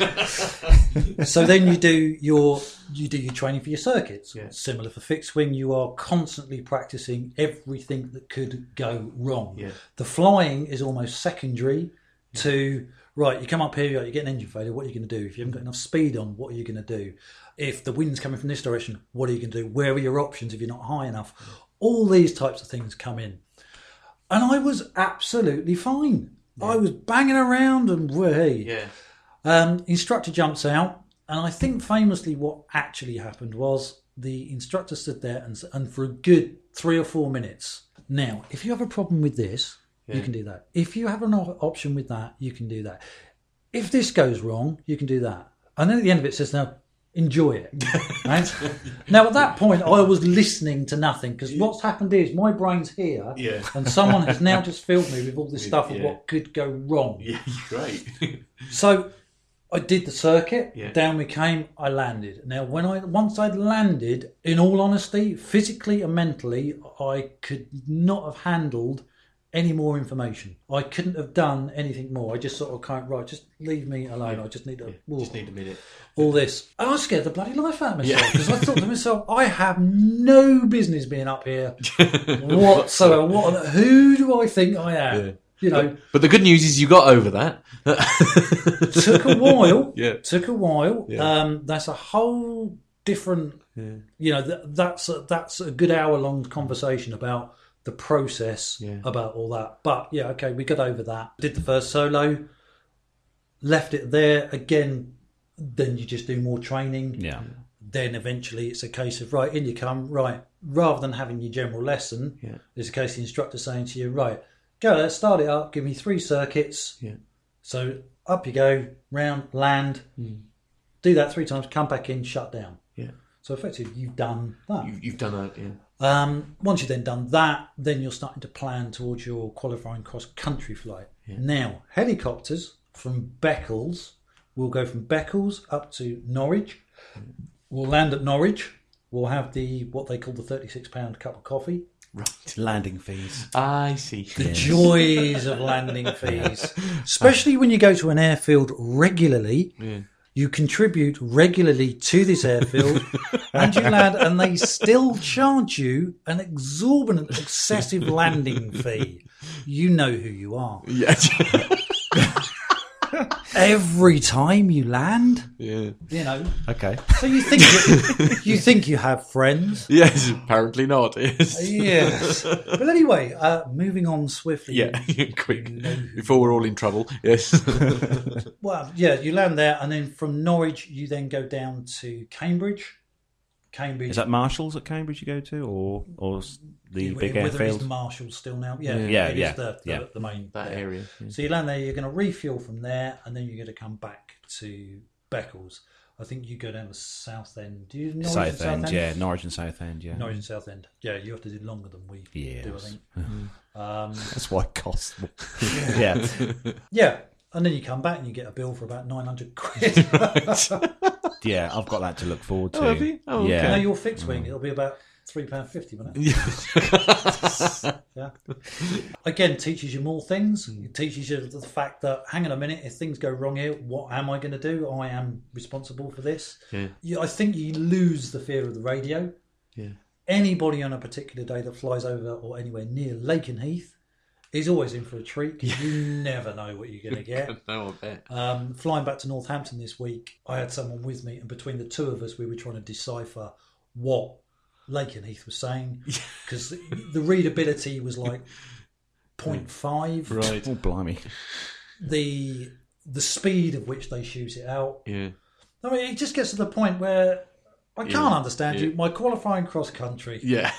days. So then you do your you do your training for your circuits. Yeah. Similar for fixed wing, you are constantly practicing everything that could go wrong. Yeah. The flying is almost secondary yeah. to right. You come up here, you get an engine failure. What are you going to do if you haven't got enough speed on? What are you going to do if the wind's coming from this direction? What are you going to do? Where are your options if you're not high enough? Yeah. All these types of things come in, and I was absolutely fine. Yeah. I was banging around and whee. Yeah. Um, instructor jumps out, and I think famously what actually happened was the instructor stood there and, and for a good three or four minutes. Now, if you have a problem with this, yeah. you can do that. If you have an option with that, you can do that. If this goes wrong, you can do that. And then at the end of it, it says, now, enjoy it. Right? Now, at that point, I was listening to nothing, because what's happened is my brain's here, yeah. and someone has now just filled me with all this stuff yeah. of what could go wrong. Yeah, great. So I did the circuit. Yeah. Down we came. I landed. Now, when I once I'd landed, in all honesty, physically and mentally, I could not have handled any more information. I couldn't have done anything more. I just sort of can't, right, just leave me alone. Yeah. I just need a... Yeah. Just need a minute. All this. And I scared the bloody life out of myself, because yeah. I thought to myself, I have no business being up here whatsoever. What, who do I think I am? Yeah. You know. But, but the good news is you got over that. Took a while. Yeah. Took a while. Yeah. Um, that's a whole different... Yeah. You know, th- that's, a, that's a good hour-long conversation about... the process yeah. about all that. But yeah, okay, we got over that. Did the first solo, left it there. Again, then you just do more training. Yeah. Then eventually it's a case of, right, in you come, right, rather than having your general lesson, yeah. there's a case of the instructor saying to you, right, go there, start it up, give me three circuits. Yeah. So up you go, round, land, mm. do that three times, come back in, shut down. Yeah. So effectively, you've done that. You've, you've done that, yeah. Um, once you've then done that, then you're starting to plan towards your qualifying cross-country flight. Yeah. Now, helicopters from Beccles will go from Beccles up to Norwich. We'll land at Norwich. We'll have the what they call the thirty-six pound cup of coffee. Right, landing fees. I see. The yes. joys of landing fees. Especially when you go to an airfield regularly. Yeah. You contribute regularly to this airfield and you land and they still charge you an exorbitant, excessive landing fee. You know who you are. Yes. Every time you land. Yeah. You know. Okay. So you think you, you think you have friends. Yes, apparently not. Yes. Yes. But anyway, uh, moving on swiftly. Yeah, quick. You know. Before we're all in trouble. Yes. Well, yeah, you land there and then from Norwich you then go down to Cambridge. Cambridge. Is that Marshalls at Cambridge you go to, or or the it, big airfield? Whether it's Marshalls still now, yeah, yeah, yeah, it yeah, is the, the, yeah. the main that there. area. Yeah. So you land there, you're going to refuel from there, and then you're going to come back to Beccles. I think you go down to Southend. Do you Norwich Southend, and Southend? yeah, Norwich and Southend, yeah, Norwich and Southend. Yeah, you have to do longer than we yes. do, I think. Mm-hmm. Um, That's why it costs. yeah, yeah, and then you come back and you get a bill for about nine hundred quid. Yeah, I've got that to look forward to. Oh, have you? Oh, yeah. Okay. Now your fixed wing, it'll be about three pounds fifty, won't it? Yeah. Again, teaches you more things. It teaches you the fact that, hang on a minute, if things go wrong here, what am I going to do? I am responsible for this. Yeah. You, I think you lose the fear of the radio. Yeah. Anybody on a particular day that flies over or anywhere near Lakenheath is always in for a treat because you never know what you're going to get. No, I bet. Um, flying back to Northampton this week, I had someone with me, and between the two of us, we were trying to decipher what Lakenheath was saying because the readability was like point five. Right. Oh, blimey. The, the speed of which they shoot it out. Yeah. I mean, it just gets to the point where I can't yeah. understand yeah. you. My qualifying cross-country. Yeah.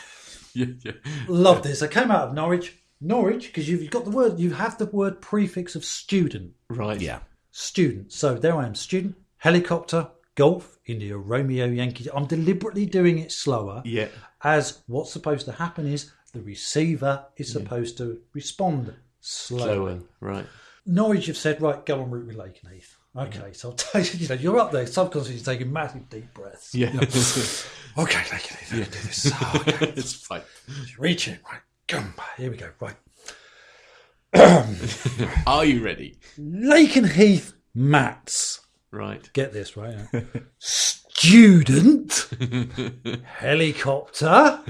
yeah, yeah. Love yeah. this. I came out of Norwich. Norwich, because you've got the word, you have the word prefix of student. Right. Yeah. Student. So there I am, student, helicopter, golf, India, Romeo, Yankee. I'm deliberately doing it slower. Yeah. As what's supposed to happen is the receiver is yeah. supposed to respond slowly. Slower, right. Norwich have said, right, go on route with Lakenheath. Okay, yeah. so I'll tell you, you know, you're up there, subconsciously taking massive deep breaths. Yeah. You know, okay, Lakenheath, yeah. do this. Oh, okay. It's fine. Reach it, right. Here we go. Right. Are you ready? Lakenheath Maths. Right. Get this right. Yeah. Student. Helicopter.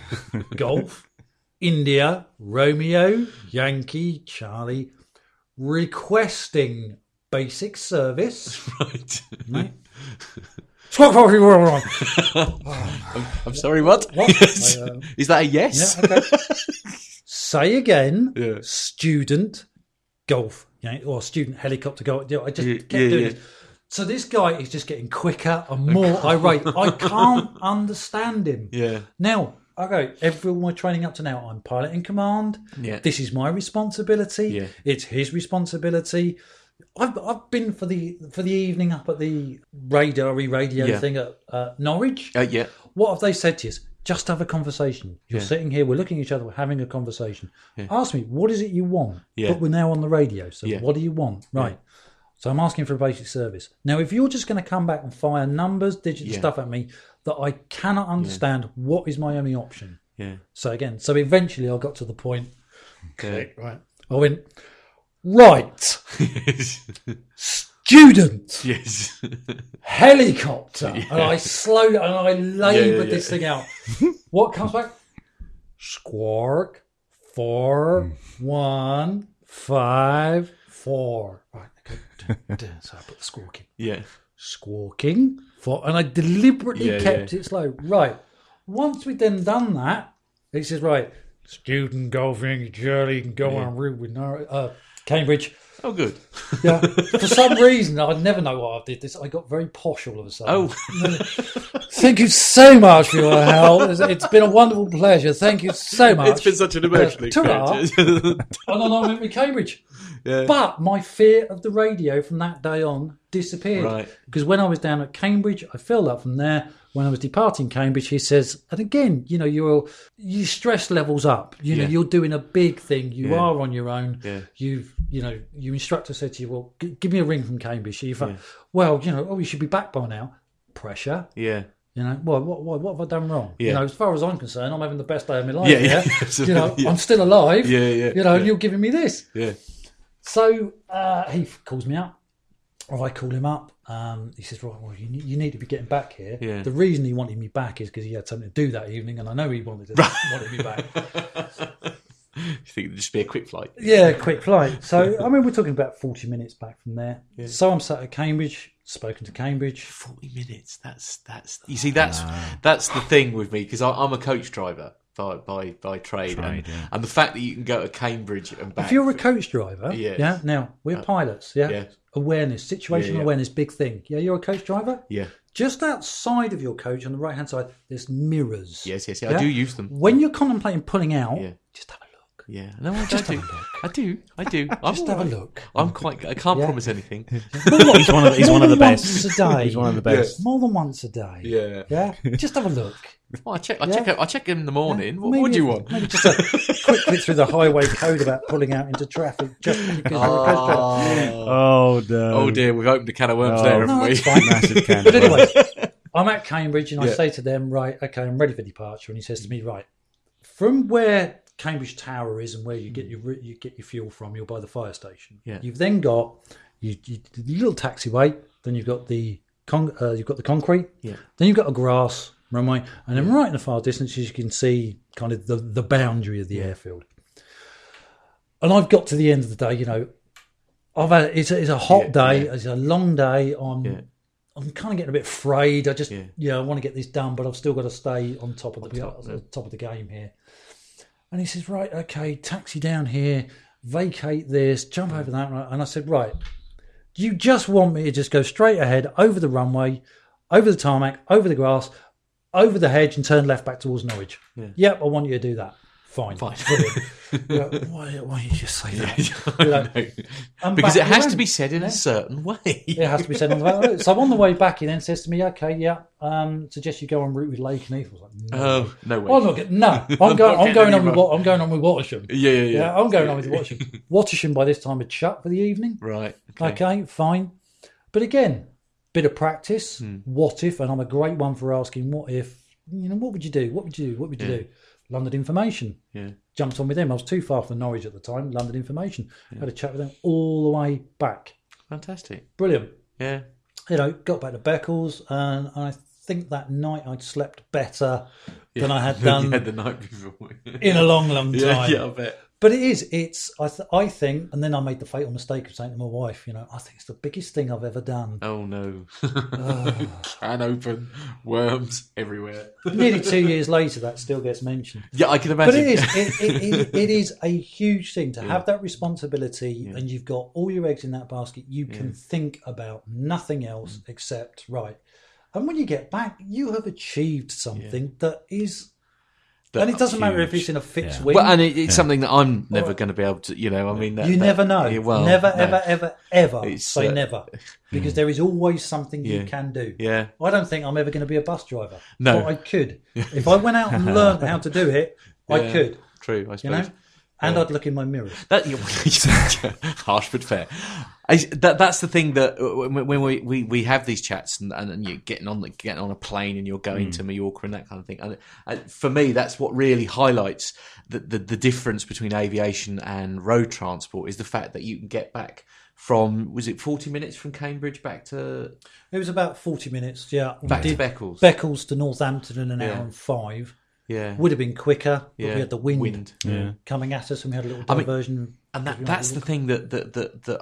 Golf. India. Romeo. Yankee. Charlie. Requesting basic service. Right. Right. I'm, I'm sorry, what? what? Yes. I, uh, Is that a yes? Yeah, okay. Say again, yeah. student golf, yeah, or student helicopter golf. I just yeah, kept yeah, doing yeah. it. So this guy is just getting quicker and more irate. I can't understand him. Yeah. Now, okay, everyone my training up to now, I'm pilot in command. Yeah. This is my responsibility. Yeah. It's his responsibility. I've I've been for the for the evening up at the radar-y radio yeah. thing at uh, Norwich. Uh, yeah. What have they said to you? Just have a conversation. You're yeah. sitting here, we're looking at each other, we're having a conversation. Yeah. Ask me, what is it you want? Yeah. But we're now on the radio, so yeah. what do you want? Right. Yeah. So I'm asking for a basic service. Now, if you're just going to come back and fire numbers, digital yeah. stuff at me that I cannot understand, yeah. what is my only option? Yeah. So again, so eventually I got to the point. Okay. Right. I went... Right. Yes. Student. Yes. Helicopter. Yeah. And I slowed and I laboured yeah, yeah, yeah. this thing out. What comes back? Squawk. Four. Mm. One. Five. Four. Right. Okay. So I put the squawk in. Yeah. Squawking. Four. And I deliberately yeah, kept yeah. it slow. Right. Once we'd then done that, he says, right, student golfing, Shirley, you can go yeah. on route with Norwich. Uh, Cambridge. Oh, good. Yeah. For some reason, I never know why I did this. I got very posh all of a sudden. Oh. Thank you so much for your help. It's been a wonderful pleasure. Thank you so much. It's been such an emotional experience. And then I went with Cambridge. Yeah. But my fear of the radio from that day on disappeared. Right. Because when I was down at Cambridge, I filled up from there, when I was departing Cambridge, he says, and again, you know, your your stress levels up. You yeah. know, you're doing a big thing. You yeah. are on your own. Yeah. You've, you know, your instructor said to you, well, g- give me a ring from Cambridge. So you thought, yeah. well, you know, oh, you should be back by now. Pressure. Yeah. You know, well, what, what, what have I done wrong? Yeah. You know, as far as I'm concerned, I'm having the best day of my life. Yeah. yeah. yeah. You know, yeah. I'm still alive. Yeah. Yeah. You know, yeah. and you're giving me this. Yeah. So uh, he calls me up. Or I call him up. Um, he says, right, well, you, you need to be getting back here. Yeah. The reason he wanted me back is because he had something to do that evening, and I know he wanted, to, wanted me back. You think it'd just be a quick flight? Yeah, quick flight. So, I mean, we're talking about forty minutes back from there. Yeah. So I'm sat at Cambridge, spoken to Cambridge. forty minutes, that's, that's you see, that's that's the thing with me, because I'm a coach driver. By by by trade, trade and, yeah. and the fact that you can go to Cambridge and back. If you're a coach driver, yes. yeah. Now we're uh, pilots, yeah. Yes. Awareness, situational yeah, yeah. awareness, big thing. Yeah, you're a coach driver. Yeah. Just outside of your coach, on the right hand side, there's mirrors. Yes, yes, yeah. Yeah? I do use them when you're contemplating pulling out. Yeah. Just have a look. Yeah. No, I just do. Have a look. I do. I do. I'm just have right. a look. I'm quite. I can't yeah. promise anything. He's one of. He's one of the best. Once a day. He's one of the best. Yeah. More than once a day. Yeah. Yeah. Just have a look. Oh, I check. I yeah. check. Out, I check in the morning. Yeah, what would you want? Maybe just a quick bit through the highway code about pulling out into traffic. Just because oh, yeah. oh, no. oh dear, we've opened a can of worms oh, there, haven't no, we? Quite massive can. But anyway, I'm at Cambridge and yeah. I say to them, right, okay, I'm ready for departure. And he says to me, right, from where Cambridge Tower is and where you get your you get your fuel from, you're by the fire station. Yeah. You've then got you, you, the little taxiway. Then you've got the con- uh, you've got the concrete. Yeah. Then you've got a grass. Runway, and then yeah. right in the far distance, you can see kind of the, the boundary of the yeah. airfield. And I've got to the end of the day, you know, I've had it's a, it's a hot yeah, day, yeah. it's a long day. I'm yeah. I'm kind of getting a bit frayed. I just yeah, you know, I want to get this done, but I've still got to stay on top of on the top, uh, top of the game here. And he says, right, okay, taxi down here, vacate this, jump over that, and I said, right, you just want me to just go straight ahead over the runway, over the tarmac, over the grass. Over the hedge and turn left back towards Norwich. Yeah. Yep, I want you to do that. Fine. Fine. Like, why, why you just say that? Yeah, like, no. Because it has around. to be said in yeah. a certain way. It has to be said in a certain way. So I'm on the way back, he then says to me, okay, yeah, um, suggest you go en route with Lake and Heath. I was like, no. Uh, no way. I'm not get, no, I'm, I'm, go, I'm, going on with, I'm going on with Watersham. Yeah, yeah, yeah. yeah I'm going yeah. on with Watersham. Watersham by this time had shut for the evening. Right. Okay, okay fine. But again... bit of practice. Mm. What if? And I'm a great one for asking. What if? You know, what would you do? What would you do? What would you yeah. do? London Information. Yeah. Jumped on with them. I was too far from Norwich at the time. London Information. Yeah. Had a chat with them all the way back. Fantastic. Brilliant. Yeah. You know, got back to Beccles, and I think that night I'd slept better yeah. than I had done yeah, the night before in a long, long time. Yeah, yeah, I bet. But it is. It's. I, th- I think, and then I made the fatal mistake of saying to my wife, you know, I think it's the biggest thing I've ever done. Oh no! Oh. Can open, worms everywhere. Nearly two years later, that still gets mentioned. Yeah, I can imagine. But it is. It, it, it, it is a huge thing to yeah. have that responsibility, yeah. and you've got all your eggs in that basket. You can yeah. think about nothing else mm. except right. And when you get back, you have achieved something yeah. that is. And it doesn't huge. matter if it's in a fixed yeah. wing. Well, and it, it's yeah. something that I'm never going to be able to, you know, I mean... That, you that, never know. Yeah, well, never, no. ever, ever, ever it's, say uh, never. Because there is always something yeah. you can do. Yeah. I don't think I'm ever going to be a bus driver. No. But I could. If I went out and learned how to do it, yeah, I could. True, I suppose. You know? And yeah. I'd look in my mirrors. That, you, harsh but fair. I, that, that's the thing that when we, we, we have these chats and, and you're getting on the, getting on a plane and you're going mm. to Mallorca and that kind of thing. And, and for me, that's what really highlights the, the, the difference between aviation and road transport is the fact that you can get back from, was it forty minutes from Cambridge back to... It was about forty minutes, yeah. Back to Beccles. Beccles to Northampton in an yeah. hour and five. Yeah. Would have been quicker, but yeah. we had the wind, wind. Yeah. coming at us and we had a little diversion. I mean, and that, that's the thing that... that, that, that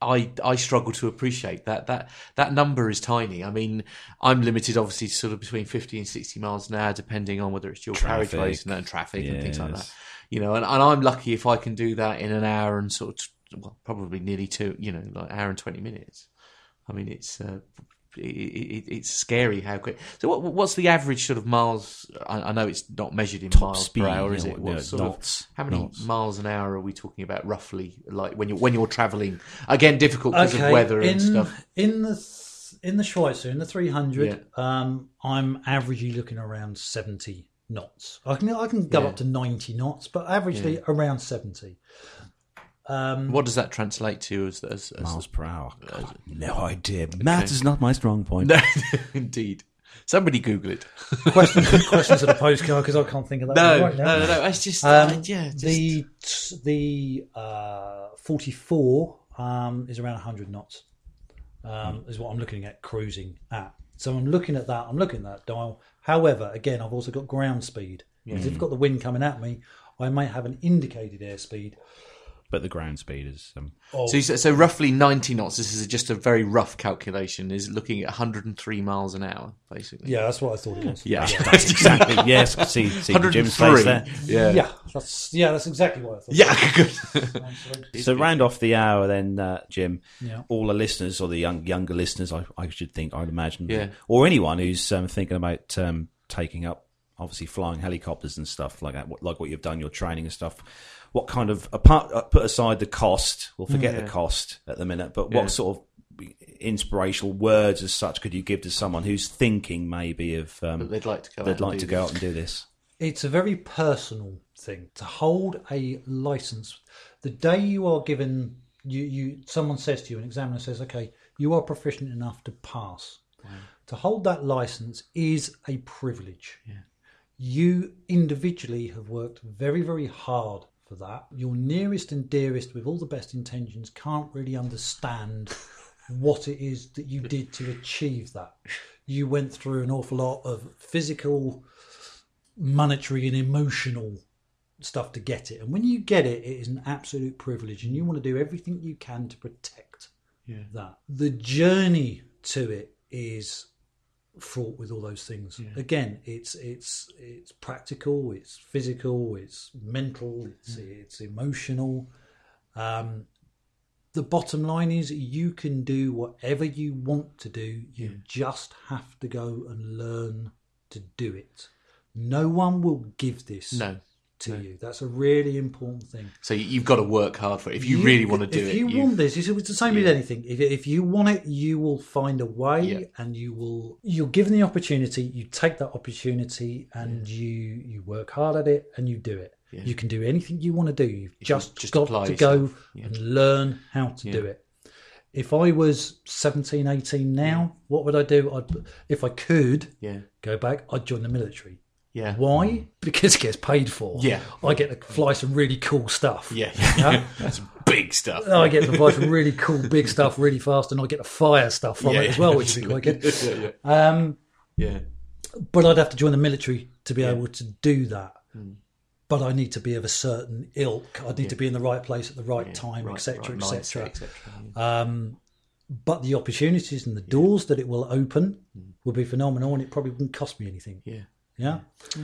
I, I struggle to appreciate that, that that number is tiny. I mean, I'm limited obviously to sort of between fifty and sixty miles an hour, depending on whether it's dual carriageways and, and traffic yes. and things like that. You know, and, and I'm lucky if I can do that in an hour and sort of, well, probably nearly two, you know, like hour and twenty minutes. I mean, it's uh, it, it, it's scary how quick. So what what's the average sort of miles? I, I know it's not measured in top miles speed, per hour, is it? What, sort knots, of, how many knots. miles an hour are we talking about roughly? Like when you're when you're travelling again, difficult because okay, of weather in, and stuff. In the in the Schweizer, in the three hundred, yeah. um, I'm averagely looking around seventy knots. I can I can go yeah. up to ninety knots, but averagely yeah. around seventy. Um, what does that translate to as, as, as miles per hour? God, no idea. Okay. Maths is not my strong point. No, indeed. Somebody Google it. Questions, questions at a postcard because I can't think of that no, one right now. No, no, no. It's just, um, uh, yeah. Just... The the uh, forty-four um, is around one hundred knots, um, mm. is what I'm looking at cruising at. So I'm looking at that. I'm looking at that dial. However, again, I've also got ground speed. Because mm. if I've got the wind coming at me, I might have an indicated airspeed. But the ground speed is... Um... Oh. So, so roughly ninety knots, this is just a very rough calculation, is looking at one hundred three miles an hour, basically. Yeah, that's what I thought it was. Yeah, yeah. That's exactly. Yes, see, see Jim's face there. Yeah. Yeah, that's, yeah, that's exactly what I thought. Yeah, good. So round off the hour then, uh, Jim, yeah. all the listeners, or the young, younger listeners, I, I should think, I'd imagine, yeah. or anyone who's um, thinking about um, taking up, obviously, flying helicopters and stuff like that, like what you've done, your training and stuff, what kind of, apart, put aside the cost, we'll forget yeah. the cost at the minute, but what yeah. sort of inspirational words as such could you give to someone who's thinking maybe of, um, they'd like to go, they'd out, like and to go out and do this? It's a very personal thing to hold a license. The day you are given, you, you someone says to you, an examiner says, okay, you are proficient enough to pass. Wow. To hold that license is a privilege. Yeah. You individually have worked very, very hard for that. Your nearest and dearest, with all the best intentions, can't really understand what it is that you did to achieve that. You went through an awful lot of physical, monetary and emotional stuff to get it, and when you get it, it is an absolute privilege, and you want to do everything you can to protect yeah. that. The journey to it is fraught with all those things. Yeah. Again, it's it's it's practical, it's physical, it's mental, it's mm. it's emotional. Um, the bottom line is you can do whatever you want to do. You yeah. just have to go and learn to do it. No one will give this no. to no. you. That's a really important thing. So you've got to work hard for it if you, you really want to do if it. If you, you want this, it's the same yeah. with anything. If, if you want it, you will find a way, yeah. and you will. You're given the opportunity. You take that opportunity, and yeah. you you work hard at it, and you do it. Yeah. You can do anything you want to do. You've just, just got to go yeah. and learn how to yeah. do it. If I was seventeen, eighteen now, yeah. what would I do? I'd, if I could yeah. go back, I'd join the military. Yeah. Why? Because it gets paid for. Yeah. I get to fly some really cool stuff. Yeah. yeah? That's big stuff. I get to fly some really cool, big stuff really fast, and I get to fire stuff from yeah, it yeah. as well, which is quite good. yeah, yeah. Um, yeah. But I'd have to join the military to be yeah. able to do that. Mm. But I need to be of a certain ilk. I need yeah. to be in the right place at the right yeah. time, et cetera, et cetera. But the opportunities and the doors yeah. that it will open mm. will be phenomenal, and it probably wouldn't cost me anything. Yeah. Yeah, because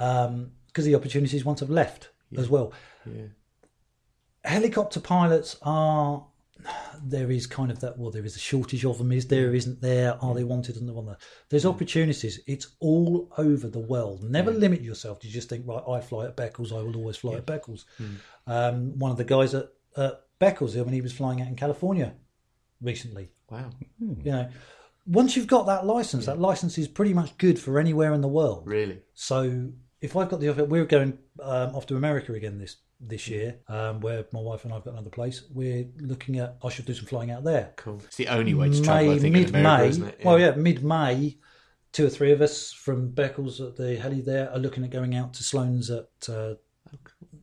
yeah. um, the opportunities once I've left yeah. as well. Yeah. Helicopter pilots are, there is kind of that, well, there is a shortage of them, is there, isn't there, are they wanted and they want that. There's yeah. opportunities. It's all over the world. Never yeah. limit yourself to just think, right, I fly at Beccles, I will always fly yeah. at Beccles. Mm. Um, one of the guys at, at Beccles, I mean, he was flying out in California recently. Wow. Mm. You know. Once you've got that license, yeah. that license is pretty much good for anywhere in the world. Really? So if I've got the offer, we're going um, off to America again this this year, um, where my wife and I've got another place. We're looking at, I should do some flying out there. Cool. It's the only way to travel, May, I think, mid in America, May, isn't it? Yeah. Well, yeah, mid-May, two or three of us from Beccles at the heli there are looking at going out to Sloan's at uh,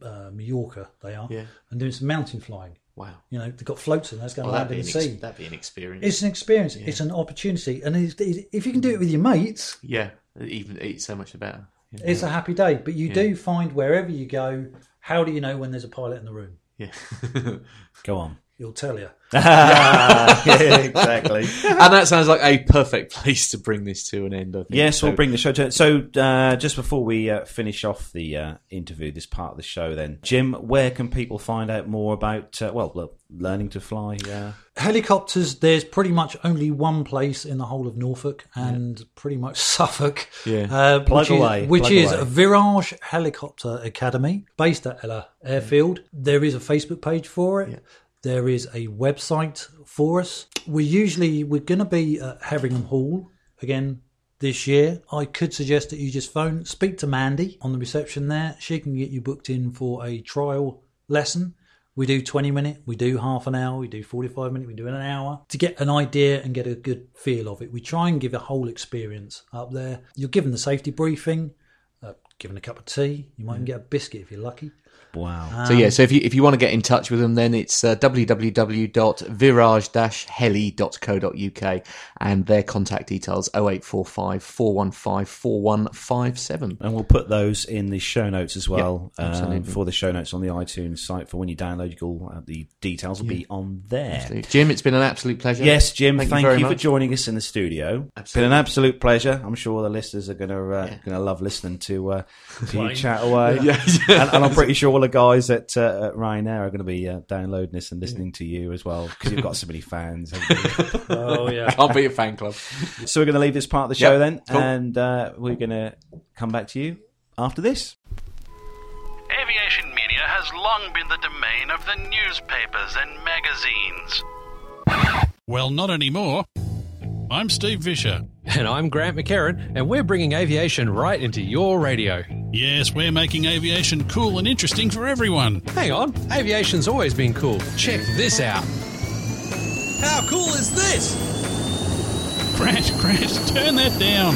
uh, Mallorca, they are, yeah. and doing some mountain flying. Wow. You know, they've got floats in there. It's going oh, to land in the sea. Ex- that'd be an experience. It's an experience. Yeah. It's an opportunity. And it's, it's, if you can do it with your mates... Yeah, even it's so much the better. You know? It's a happy day. But you yeah. do find wherever you go, how do you know when there's a pilot in the room? Yeah. Go on. He'll tell you. yeah, exactly. And that sounds like a perfect place to bring this to an end, I think. Yes, so, we'll bring the show to... So uh, just before we uh, finish off the uh, interview, this part of the show then, Jim, where can people find out more about, uh, well, look, learning to fly? Uh... Helicopters, there's pretty much only one place in the whole of Norfolk and yeah. pretty much Suffolk, yeah. uh, which is, away. Which is away. Virage Helicopter Academy, based at Ella Airfield. Yeah. There is a Facebook page for it. Yeah. There is a website for us. We're usually, we're going to be at Haveringham Hall again this year. I could suggest that you just phone, speak to Mandy on the reception there. She can get you booked in for a trial lesson. We do twenty minute, we do half an hour, we do forty-five minute, we do an hour to get an idea and get a good feel of it. We try and give a whole experience up there. You're given the safety briefing, uh, given a cup of tea. You might even get a biscuit if you're lucky. Wow. Um, so yeah, so if you if you want to get in touch with them, then it's uh, w w w dot virage dash heli dot co dot u k and their contact details oh eight four five, four one five, four one five seven. And we'll put those in the show notes as well, yep, um, for the show notes on the iTunes site for when you download. You'll uh, the details will yeah. be on there. Absolutely. Jim, it's been an absolute pleasure. Yes, Jim, thank, thank you, you for joining us in the studio. It's been an absolute pleasure. I'm sure the listeners are going to uh, yeah. going to love listening to uh, to you chat away. Yeah. Yeah. And, and I'm pretty sure all the guys at, uh, at Ryanair are going to be uh, downloading this and listening yeah. to you as well, because you've got so many fans, haven't you? Oh yeah, I'll be a fan club. So we're going to leave this part of the show yep. then, cool. and uh, we're going to come back to you after this. Aviation media has long been the domain of the newspapers and magazines. Well, not anymore. I'm Steve Vischer. And I'm Grant McCarran, and we're bringing aviation right into your radio. Yes, we're making aviation cool and interesting for everyone. Hang on, aviation's always been cool. Check this out. How cool is this? Grant, Grant, turn that down.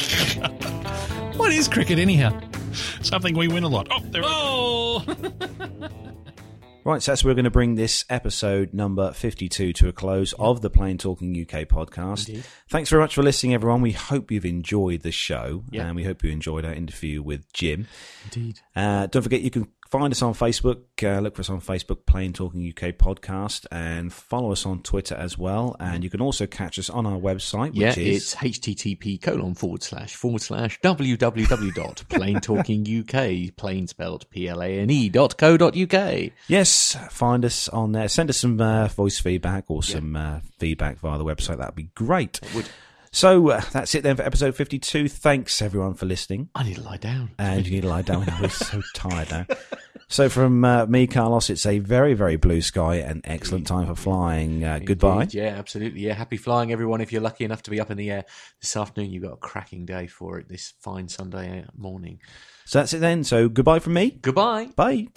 What is cricket anyhow? Something we win a lot. Oh, there oh. it is. Right, so that's where we're going to bring this episode number fifty-two to a close yeah. of the Plain Talking U K podcast. Indeed. Thanks very much for listening, everyone. We hope you've enjoyed the show, yeah. and we hope you enjoyed our interview with Jim. Indeed. Uh, don't forget, you can find us on Facebook. Uh, look for us on Facebook, Plain Talking U K Podcast, and follow us on Twitter as well. And you can also catch us on our website, which yeah, is... it's http colon forward slash forward slash www.plaintalkinguk, plain spelled P L A N E dot co dot U K. Yes, find us on there. Send us some uh, voice feedback or some yeah. uh, feedback via the website. That would be great. It would. So uh, that's it then for episode fifty-two. Thanks, everyone, for listening. I need to lie down. And you need to lie down. We're so tired now. So from uh, me, Carlos, it's a very, very blue sky and excellent time for flying. Uh, goodbye. Yeah, absolutely. Yeah, happy flying, everyone. If you're lucky enough to be up in the air this afternoon, you've got a cracking day for it this fine Sunday morning. So that's it then. So goodbye from me. Goodbye. Bye.